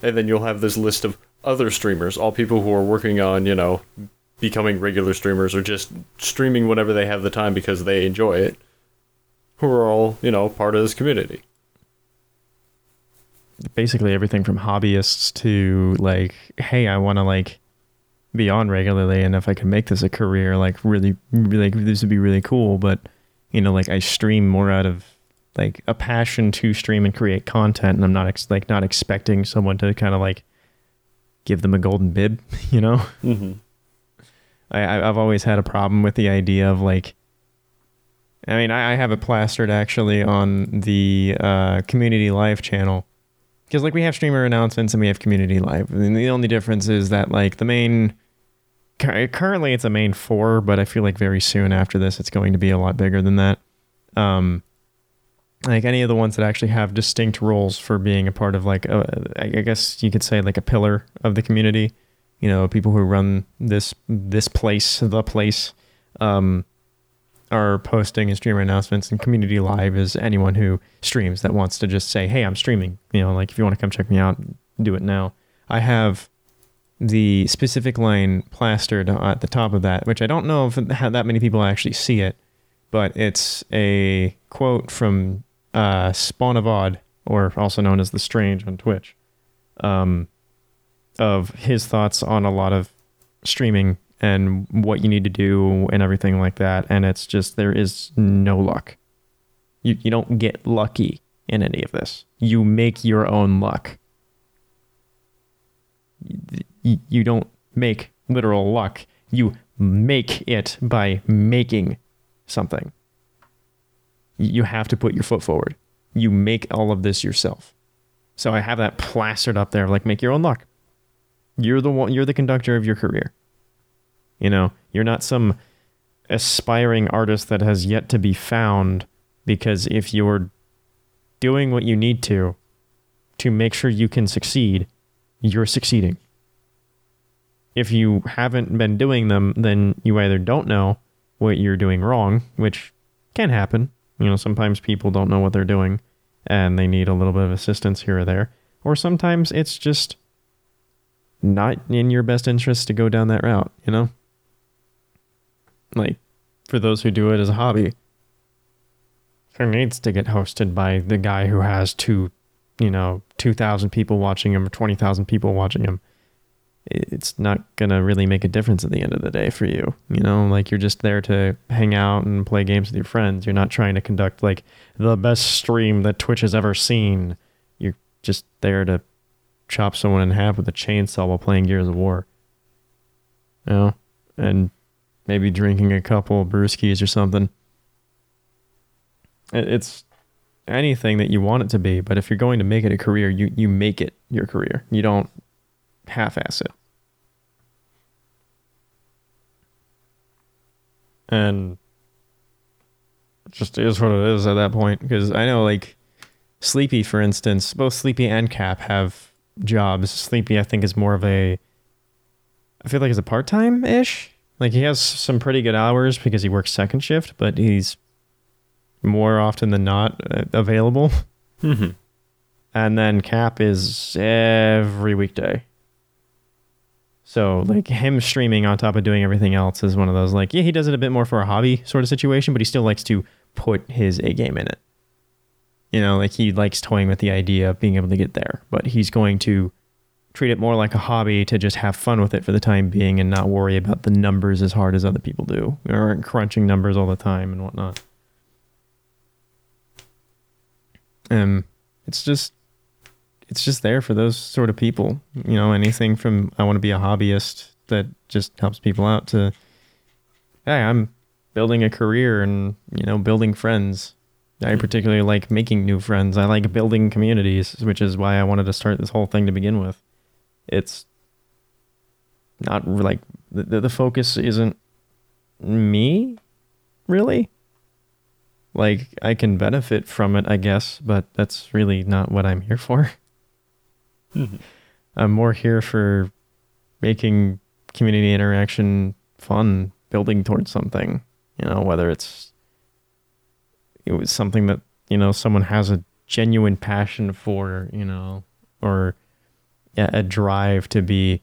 And then you'll have this list of other streamers, all people who are working on, you know, becoming regular streamers or just streaming whenever they have the time because they enjoy it, who are all, you know, part of this community. Basically everything from hobbyists to, like, hey, I want to, like, be on regularly, and if I can make this a career, like, really, this would be really cool, but, you know, like, I stream more out of, like, a passion to stream and create content, and I'm not expecting someone to kind of, like, give them a golden bib, you know? Mm-hmm. I've always had a problem with the idea of, like, I mean, I have it plastered actually on the community live channel, because, like, we have streamer announcements and we have community live, and the only difference is that, like, the main, currently it's a main four, but I feel like very soon after this it's going to be a lot bigger than that. Like, any of the ones that actually have distinct roles for being a part of, like, I guess you could say, like, a pillar of the community. You know, people who run this place, the place, are posting and streamer announcements, and community live is anyone who streams that wants to just say, hey, I'm streaming. You know, like, if you want to come check me out, do it now. I have the specific line plastered at the top of that, which I don't know if that many people actually see it, but it's a quote from Spawn of Odd, or also known as The Strange on Twitch, of his thoughts on a lot of streaming and what you need to do and everything like that. And it's just, there is no luck. You don't get lucky in any of this. You make your own luck. You don't make literal luck. You make it by making something. You have to put your foot forward. You make all of this yourself. So I have that plastered up there, like, make your own luck. You're the one, you're the conductor of your career. You know, you're not some aspiring artist that has yet to be found, because if you're doing what you need to make sure you can succeed, you're succeeding. If you haven't been doing them, then you either don't know what you're doing wrong, which can happen. You know, sometimes people don't know what they're doing and they need a little bit of assistance here or there. Or sometimes it's just not in your best interest to go down that route, you know? Like, for those who do it as a hobby, who needs to get hosted by the guy who has 2,000 people watching him or 20,000 people watching him? It's not going to really make a difference at the end of the day for you. You know, like, you're just there to hang out and play games with your friends. You're not trying to conduct, like, the best stream that Twitch has ever seen. You're just there to chop someone in half with a chainsaw while playing Gears of War. You know? And maybe drinking a couple of brewskis or something. It's anything that you want it to be, but if you're going to make it a career, you make it your career. You don't half-ass it. And it just is what it is at that point, because I know, like, Sleepy, for instance, both Sleepy and Cap have jobs. Sleepy, I think, is more of a... I feel like it's a part-time-ish. Like, he has some pretty good hours because he works second shift, but he's more often than not available. Mm-hmm. And then Cap is every weekday. So, like, him streaming on top of doing everything else is one of those, like, yeah, he does it a bit more for a hobby sort of situation, but he still likes to put his A game in it. You know, like, he likes toying with the idea of being able to get there, but he's going to treat it more like a hobby to just have fun with it for the time being and not worry about the numbers as hard as other people do, or crunching numbers all the time and whatnot. It's just there for those sort of people, you know, anything from I want to be a hobbyist that just helps people out to, hey, I'm building a career and, you know, building friends. I particularly like making new friends. I like building communities, which is why I wanted to start this whole thing to begin with. It's not like the focus isn't me, really. Like, I can benefit from it, I guess, but that's really not what I'm here for. I'm more here for making community interaction fun, building towards something, you know, whether it was something that, you know, someone has a genuine passion for, you know, or a drive to be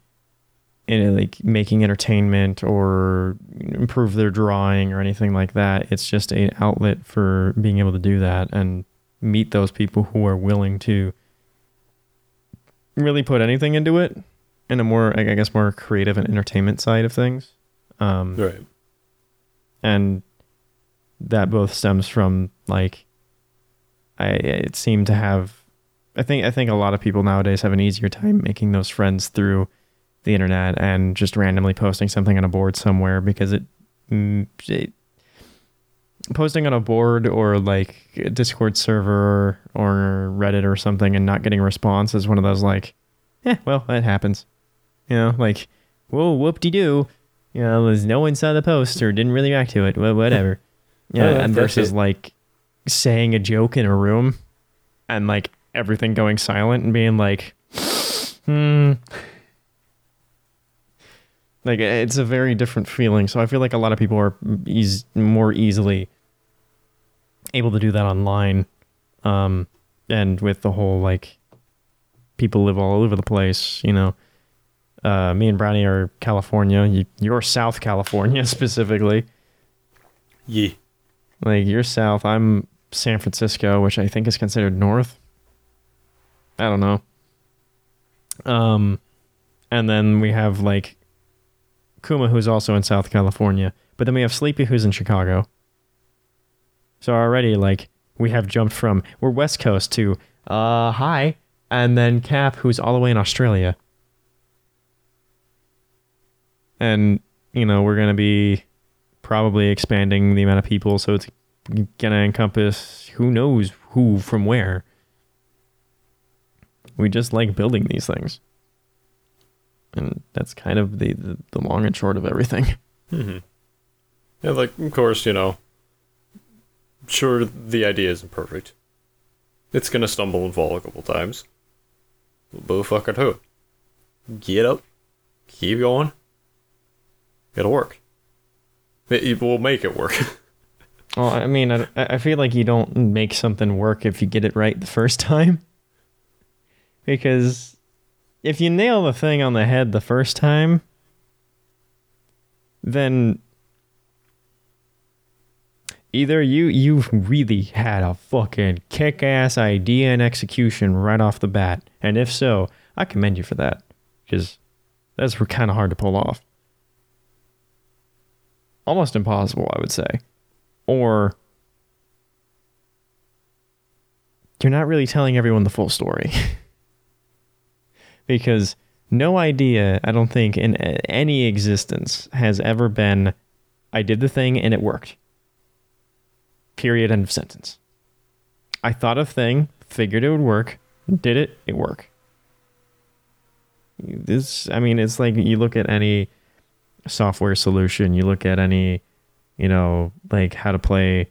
in, like, making entertainment or improve their drawing or anything like that. It's just an outlet for being able to do that and meet those people who are willing to really put anything into it in a more, I guess, more creative and entertainment side of things. Right. And that both stems from, like, it seemed to have, I think a lot of people nowadays have an easier time making those friends through the internet and just randomly posting something on a board somewhere, because it posting on a board or like a Discord server or Reddit or something and not getting a response is one of those, like, well, it happens, you know, like, whoa, whoop-de-doo, you know, there's no one saw the post or didn't really react to it, whatever. Yeah, and versus, like, saying a joke in a room and, like, everything going silent and being like, Like, it's a very different feeling. So I feel like a lot of people are more easily able to do that online. And with the whole, like, people live all over the place, you know. Me and Brownie are California. You're South California, specifically. Yeah. Like, you're south, I'm San Francisco, which I think is considered north. I don't know. And then we have, like, Kuma, who's also in South California. But then we have Sleepy, who's in Chicago. So already, like, we have jumped from, we're West Coast to, hi. And then Cap, who's all the way in Australia. And, you know, we're going to be probably expanding the amount of people, so it's gonna encompass who knows who from where. We just like building these things, and that's kind of the long and short of everything. Mm-hmm. Yeah, like, of course, you know, sure, the idea isn't perfect, it's gonna stumble and fall a couple times, but fuck it, who get up, keep going, it'll work. We'll make it work. Well, I mean, I feel like you don't make something work if you get it right the first time. Because if you nail the thing on the head the first time, then either you really had a fucking kick-ass idea and execution right off the bat. And if so, I commend you for that. Because that's kind of hard to pull off. Almost impossible, I would say. Or you're not really telling everyone the full story. Because no idea, I don't think, in any existence has ever been, I did the thing and it worked. Period, end of sentence. I thought of thing, figured it would work, did it, it worked. This, I mean, it's like you look at any software solution, you look at any, you know, like how to play,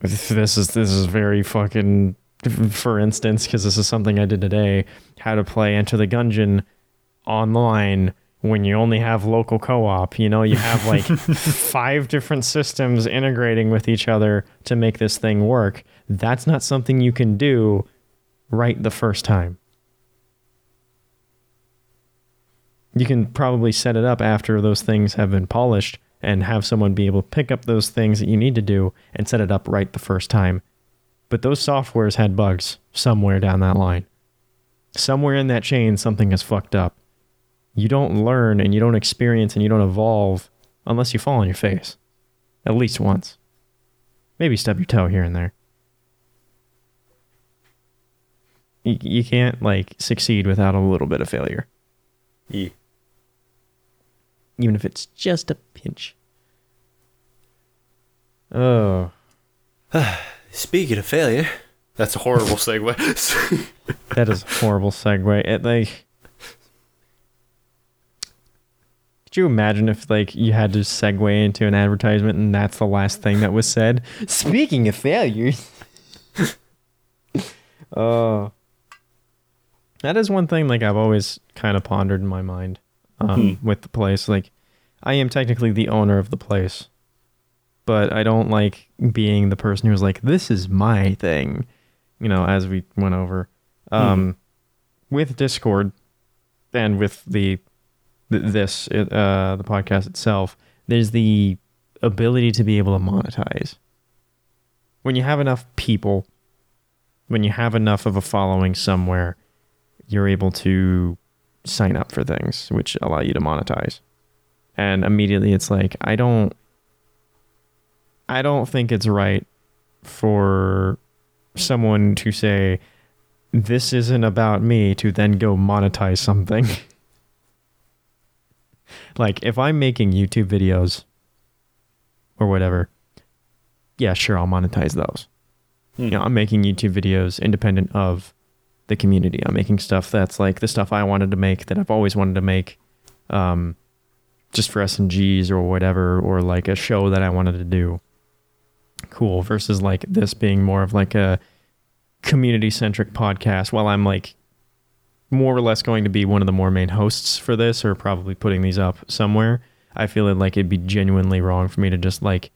this is very fucking for instance, because this is something I did today, how to play Enter the Gungeon online when you only have local co-op. You know, you have like 5 different systems integrating with each other to make this thing work. That's not something you can do right the first time. You can probably set it up after those things have been polished and have someone be able to pick up those things that you need to do and set it up right the first time. But those softwares had bugs somewhere down that line. Somewhere in that chain, something is fucked up. You don't learn and you don't experience and you don't evolve unless you fall on your face. At least once. Maybe stub your toe here and there. You can't, like, succeed without a little bit of failure. Yeah. Even if it's just a pinch. Oh. Speaking of failure, that's a horrible segue. That is a horrible segue. It, like, could you imagine if, like, you had to segue into an advertisement and that's the last thing that was said? Speaking of failures. Oh. That is one thing, like, I've always kind of pondered in my mind with the place. Like, I am technically the owner of the place, but I don't like being the person who's like, this is my thing, you know, as we went over. With Discord and with the podcast itself, there's the ability to be able to monetize. When you have enough people, when you have enough of a following somewhere, you're able to sign up for things which allow you to monetize. And immediately it's like, I don't think it's right for someone to say, this isn't about me, to then go monetize something. Like, if I'm making YouTube videos or whatever, yeah, sure, I'll monetize those. You know, I'm making YouTube videos independent of the community. I'm making stuff that's like the stuff I wanted to make, that I've always wanted to make, just for SNGs or whatever, or like a show that I wanted to do. Cool. Versus like this being more of like a community-centric podcast, while I'm like more or less going to be one of the more main hosts for this, or probably putting these up somewhere. I feel like it'd be genuinely wrong for me to just like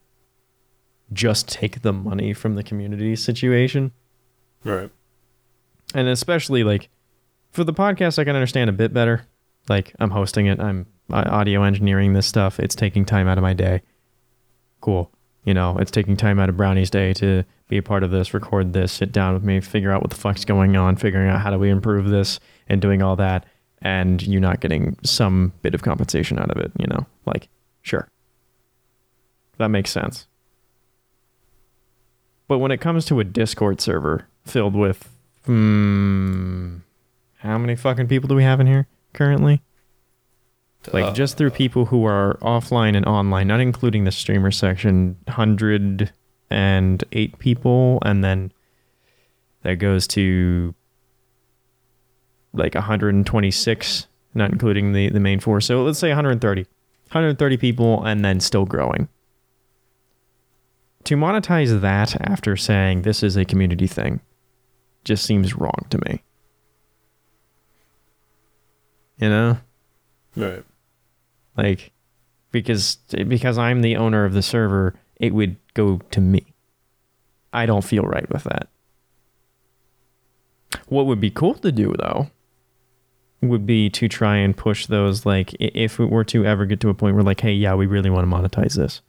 take the money from the community situation. Right. And especially like for the podcast, I can understand a bit better. Like, I'm hosting it, I'm audio engineering this stuff. It's taking time out of my day. Cool. You know, it's taking time out of Brownie's day to be a part of this, record this, sit down with me, figure out what the fuck's going on, figuring out how do we improve this and doing all that. And you not getting some bit of compensation out of it, you know, like, sure. That makes sense. But when it comes to a Discord server filled with, how many fucking people do we have in here currently? Like, just through people who are offline and online, not including the streamer section, 108 people, and then that goes to like 126, not including the main four. So let's say 130 people, and then still growing. To monetize that after saying this is a community thing just seems wrong to me. You know? Right. Like, because I'm the owner of the server, it would go to me. I don't feel right with that. What would be cool to do, though, would be to try and push those, like, if it were to ever get to a point where, like, hey, yeah, we really want to monetize this.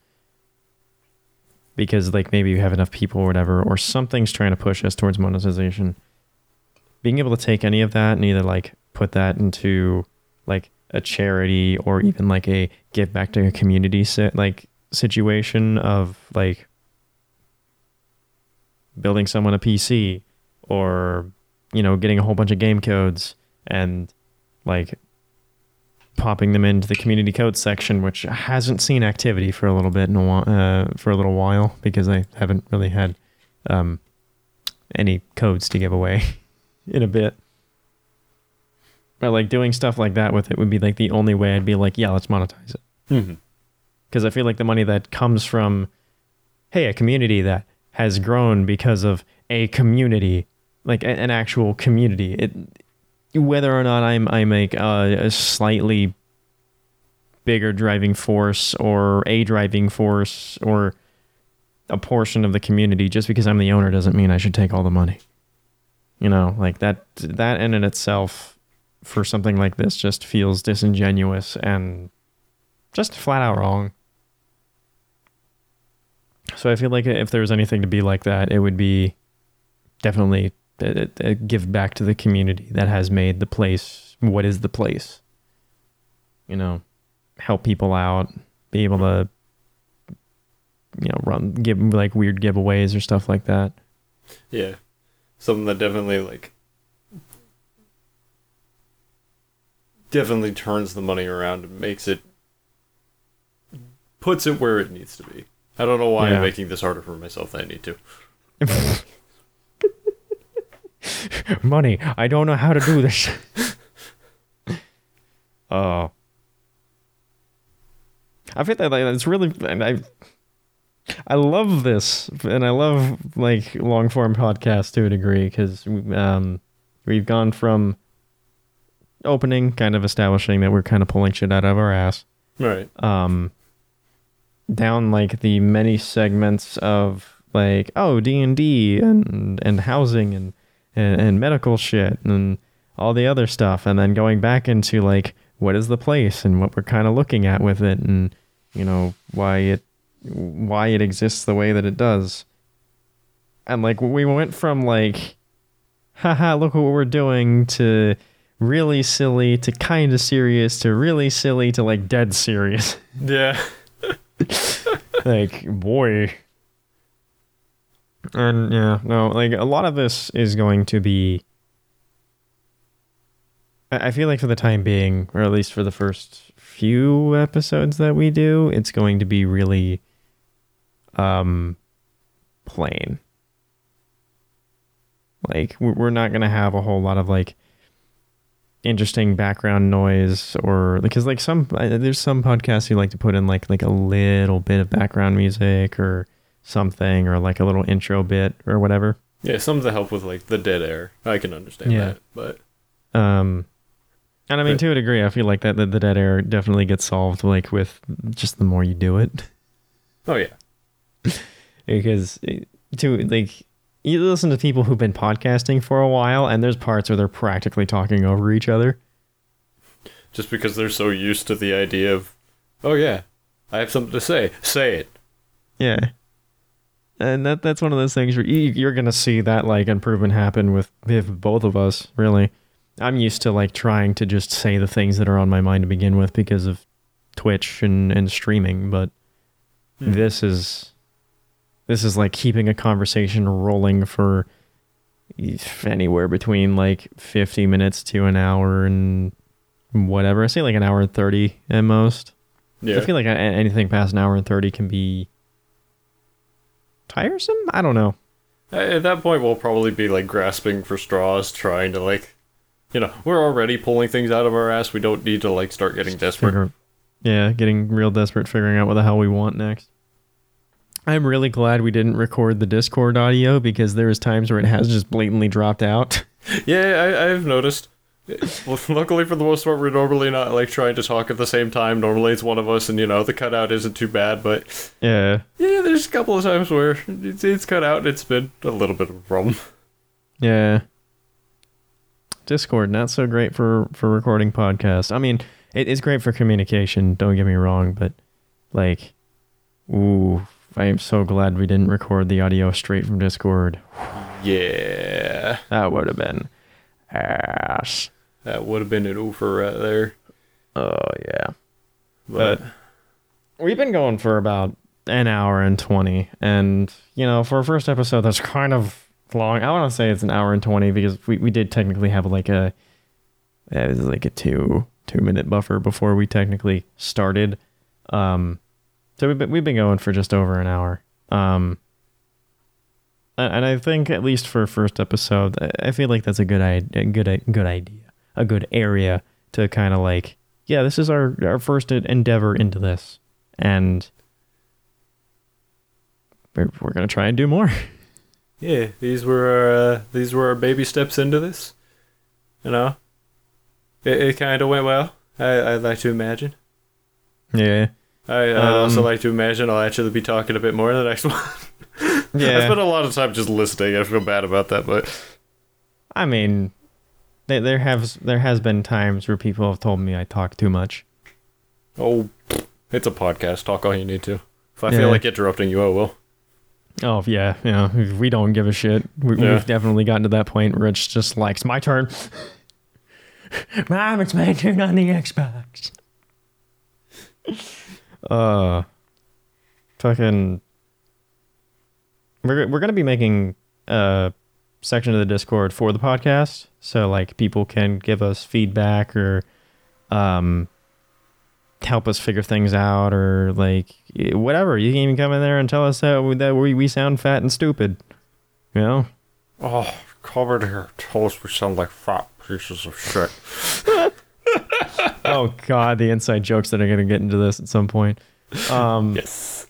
Because, like, maybe you have enough people or whatever, or something's trying to push us towards monetization. Being able to take any of that and either, like, put that into, like, a charity or even, like, a give back to a community situation of, like, building someone a PC or, you know, getting a whole bunch of game codes and, like, popping them into the community code section, which hasn't seen activity for a little bit for a little while, because I haven't really had any codes to give away in a bit. But like doing stuff like that with it would be like the only way I'd be like, yeah, let's monetize it. Because I feel like the money that comes from, hey, a community that has grown because of a community like an actual community. Whether or not I make a slightly bigger driving force or a driving force or a portion of the community, just because I'm the owner doesn't mean I should take all the money. You know, like that in and itself for something like this just feels disingenuous and just flat out wrong. So I feel like if there was anything to be like that, it would be definitely a give back to the community that has made the place what is the place. You know, help people out, be able to, you know, give like weird giveaways or stuff like that. Yeah. Something that definitely turns the money around and makes it, puts it where it needs to be. I don't know why I'm making this harder for myself than I need to. Money. I don't know how to do this. Oh. I feel that it's really... I love this, and I love like long-form podcasts to a degree, because we've gone from opening, kind of establishing that we're kind of pulling shit out of our ass. Right. Down like the many segments of like, oh, D&D and housing and medical shit and all the other stuff, and then going back into like what is the place and what we're kind of looking at with it, and you know why it exists the way that it does. And like we went from like haha look what we're doing to really silly to kind of serious to really silly to like dead serious. Yeah. Like boy. And yeah, no, like a lot of this is going to be, I feel like for the time being, or at least for the first few episodes that we do, it's going to be really plain. Like we're not going to have a whole lot of like interesting background noise, or because like there's some podcasts you like to put in like a little bit of background music or something, or like a little intro bit or whatever. Yeah, something to help with like the dead air. I can understand that, but and I mean to a degree, I feel like that the dead air definitely gets solved like with just the more you do it. Oh yeah, because you listen to people who've been podcasting for a while, and there's parts where they're practically talking over each other, just because they're so used to the idea of, oh yeah, I have something to say. Say it. Yeah. And that's one of those things where you're going to see that like improvement happen with both of us, really. I'm used to like trying to just say the things that are on my mind to begin with because of Twitch and streaming, but this is like keeping a conversation rolling for anywhere between like 50 minutes to an hour and whatever. I say like an hour and 30 at most. Yeah. I feel like anything past an hour and 30 can be tiresome? I don't know. At that point, we'll probably be like grasping for straws, trying to like, you know, we're already pulling things out of our ass. We don't need to like start getting desperate. Getting real desperate, figuring out what the hell we want next. I'm really glad we didn't record the Discord audio, because there is times where it has just blatantly dropped out. Yeah, I've noticed. Well, luckily for the most part, we're normally not like trying to talk at the same time. Normally it's one of us, and you know the cutout isn't too bad, but yeah, there's a couple of times where it's cut out and it's been a little bit of a problem. Yeah, Discord not so great for recording podcasts. I mean, it is great for communication, don't get me wrong, but like, ooh, I am so glad we didn't record the audio straight from Discord. Yeah, that would have been ass. That would have been an oofer right there. Oh, yeah. But we've been going for about an hour and 20. And, you know, for a first episode, that's kind of long. I want to say it's an hour and 20, because we did technically have like a 2-minute buffer before we technically started. So we've been going for just over an hour. And I think, at least for a first episode, I feel like that's a good area to kind of like, yeah, this is our first endeavor into this, and we're gonna try and do more. yeah, these were our baby steps into this. You know, it kind of went well. I'd like to imagine. Yeah. I'd also like to imagine I'll actually be talking a bit more in the next one. Yeah. I spent a lot of time just listening. I feel bad about that, but I mean, there has been times where people have told me I talk too much. Oh, it's a podcast. Talk all you need to. If I feel like interrupting you, I will. Oh, yeah. You know, we don't give a shit. We've definitely gotten to that point where it's just like, it's my turn. Mom, it's my turn on the Xbox. Fucking... We're going to be making a section of the Discord for the podcast. So, like, people can give us feedback or... help us figure things out, or like whatever. You can even come in there and tell us that we sound fat and stupid, you know. Oh, covered her toast, we sound like fat pieces of shit. Oh god, the inside jokes that are gonna get into this at some point. Yes,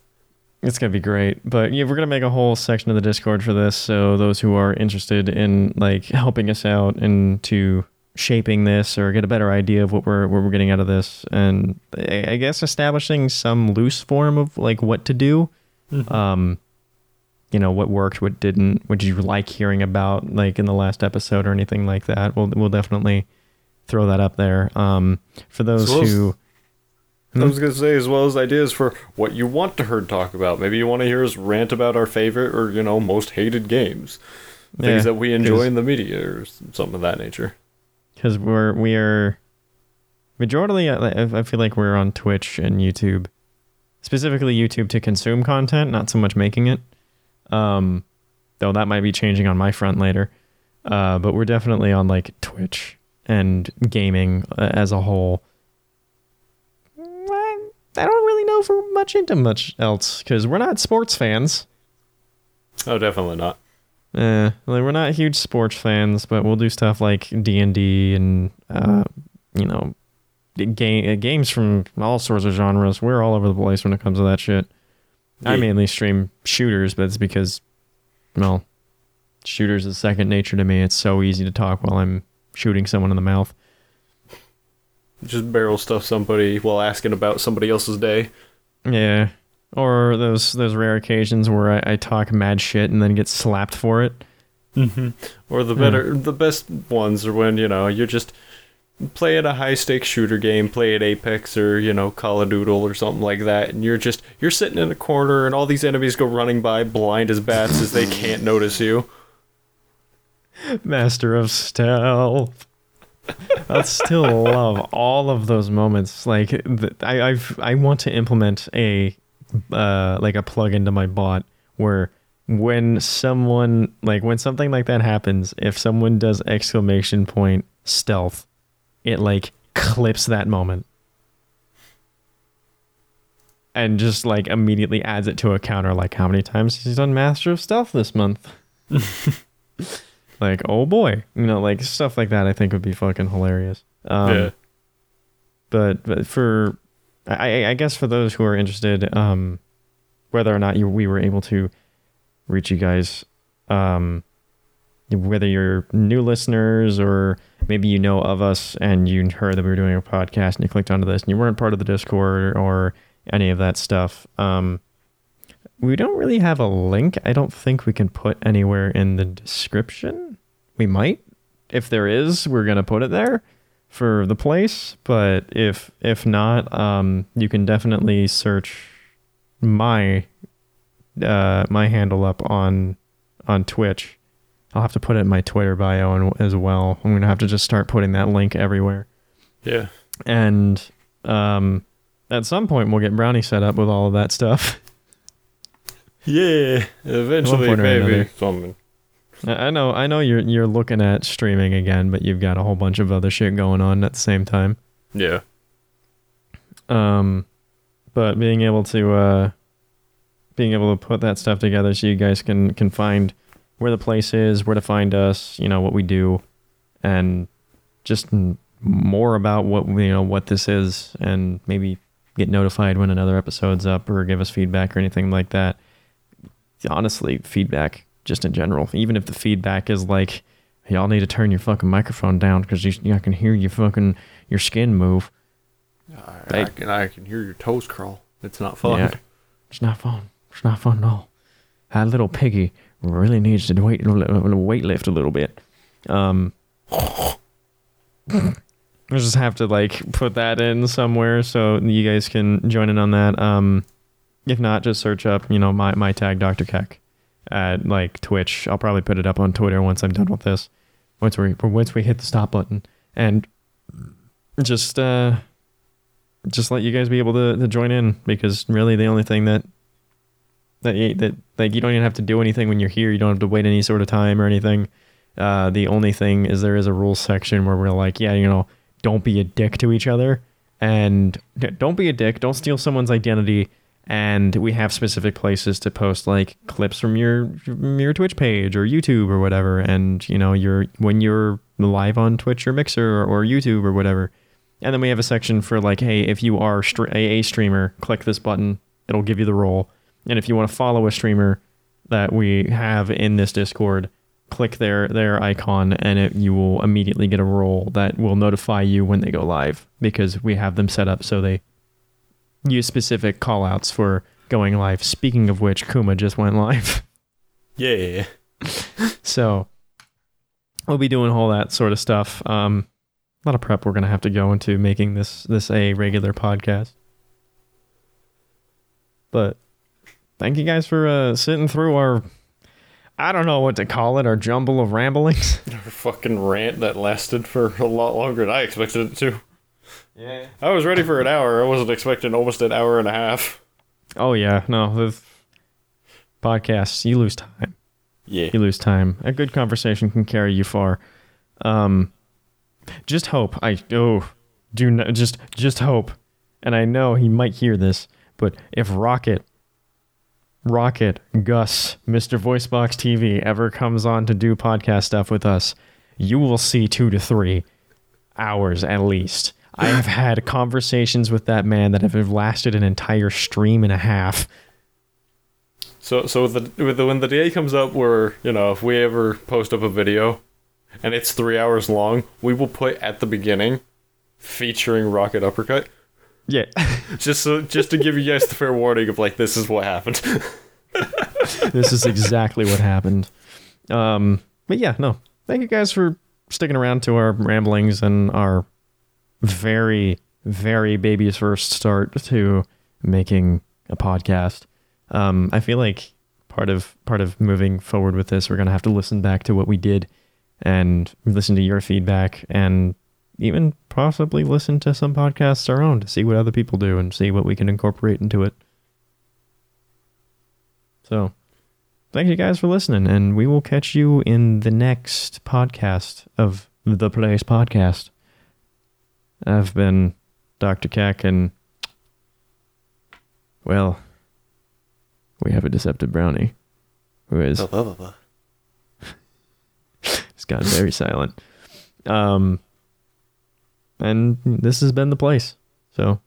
it's gonna be great. But yeah, we're gonna make a whole section of the Discord for this, so those who are interested in like helping us out and to shaping this or get a better idea of what we're getting out of this, and I guess establishing some loose form of like what to do. Mm-hmm. You know, what worked, what didn't, what did you like hearing about like in the last episode or anything like that. We'll definitely throw that up there. For those I was gonna say, as well as ideas for what you want to hear talk about. Maybe you want to hear us rant about our favorite or, you know, most hated games, things that we enjoy in the media or something of that nature. Because we are majority, I feel like we're on Twitch and YouTube, specifically YouTube to consume content, not so much making it. Though that might be changing on my front later. But we're definitely on like Twitch and gaming as a whole. I don't really know for much else, because we're not sports fans. Oh, definitely not. Like we're not huge sports fans, but we'll do stuff like D&D and you know, games from all sorts of genres. We're all over the place when it comes to that shit. Yeah. I mainly stream shooters, but it's because, well, shooters is second nature to me. It's so easy to talk while I'm shooting someone in the mouth. Just barrel stuff somebody while asking about somebody else's day. Yeah. Or those rare occasions where I talk mad shit and then get slapped for it. Mm-hmm. Or the best ones are when, you know, you're just playing a high-stakes shooter game, playing Apex or, you know, Call of Doodle or something like that, and you're sitting in a corner and all these enemies go running by blind as bats as they can't notice you. Master of stealth. I still love all of those moments. Like, I want to implement a... like a plug into my bot where when something like that happens, if someone does ! Stealth, it like clips that moment and just like immediately adds it to a counter, like how many times he's done Master of Stealth this month. Like, oh boy, you know, like stuff like that I think would be fucking hilarious. But for I guess for those who are interested, whether or not we were able to reach you guys, whether you're new listeners or maybe you know of us and you heard that we were doing a podcast and you clicked onto this and you weren't part of the Discord or any of that stuff, we don't really have a link. I don't think we can put anywhere in the description. We might. If there is, we're going to put it there. For the place, but if not, you can definitely search my handle up on Twitch. I'll have to put it in my Twitter bio as well. I'm gonna have to just start putting that link everywhere. Yeah. And at some point we'll get Brownie set up with all of that stuff. Yeah, eventually, maybe something. I know you're looking at streaming again, but you've got a whole bunch of other shit going on at the same time. Yeah. But being able to put that stuff together so you guys can find where the place is, where to find us, you know, what we do, and just more about what, you know, what this is, and maybe get notified when another episode's up or give us feedback or anything like that. Honestly, feedback just in general. Even if the feedback is like, y'all need to turn your fucking microphone down because I can hear your fucking, your skin move. I can hear your toes crawl. It's not fun. Yeah, it's not fun. It's not fun at all. That little piggy really needs to weight lift a little bit. I just have to like put that in somewhere so you guys can join in on that. If not, just search up, you know, my tag, Dr. Keck, at like Twitch. I'll probably put it up on Twitter once I'm done with this. Once we hit the stop button, and just let you guys be able to join in, because really the only thing that like, you don't even have to do anything when you're here. You don't have to wait any sort of time or anything. The only thing is there is a rules section where we're like, yeah, you know, don't be a dick to each other, and don't be a dick. Don't steal someone's identity. And we have specific places to post like clips from your Twitch page or YouTube or whatever. And you know, when you're live on Twitch or Mixer or YouTube or whatever. And then we have a section for like, hey, if you are a streamer, click this button. It'll give you the role. And if you want to follow a streamer that we have in this Discord, click their icon and you will immediately get a role that will notify you when they go live, because we have them set up so they use specific callouts for going live. Speaking of which, Kuma just went live. Yeah. So we'll be doing all that sort of stuff. A lot of prep we're going to have to go into making this a regular podcast. But thank you guys for sitting through our, I don't know what to call it, our jumble of ramblings. Our fucking rant that lasted for a lot longer than I expected it to. Yeah. I was ready for an hour. I wasn't expecting almost an hour and a half. Oh, yeah. No, with podcasts, you lose time. Yeah. You lose time. A good conversation can carry you far. Just hope. Just hope. And I know he might hear this, but if Rocket, Gus, Mr. VoiceBox TV ever comes on to do podcast stuff with us, you will see 2 to 3 hours at least. I have had conversations with that man that have lasted an entire stream and a half. So when the day comes up where, you know, if we ever post up a video and it's 3 hours long, we will put at the beginning featuring Rocket Uppercut. Yeah. just to give you guys the fair warning of like, this is what happened. This is exactly what happened. But yeah, no. Thank you guys for sticking around to our ramblings and our very, very baby's first start to making a podcast. I feel like part of moving forward with this, we're going to have to listen back to what we did and listen to your feedback, and even possibly listen to some podcasts our own to see what other people do and see what we can incorporate into it. So thank you guys for listening, and we will catch you in the next podcast of The Place Podcast. I've been Dr. Keck, and well, we have a Deceptive Brownie who is he's gotten very silent. And this has been The Place. So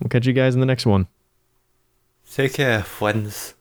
we'll catch you guys in the next one. Take care, friends.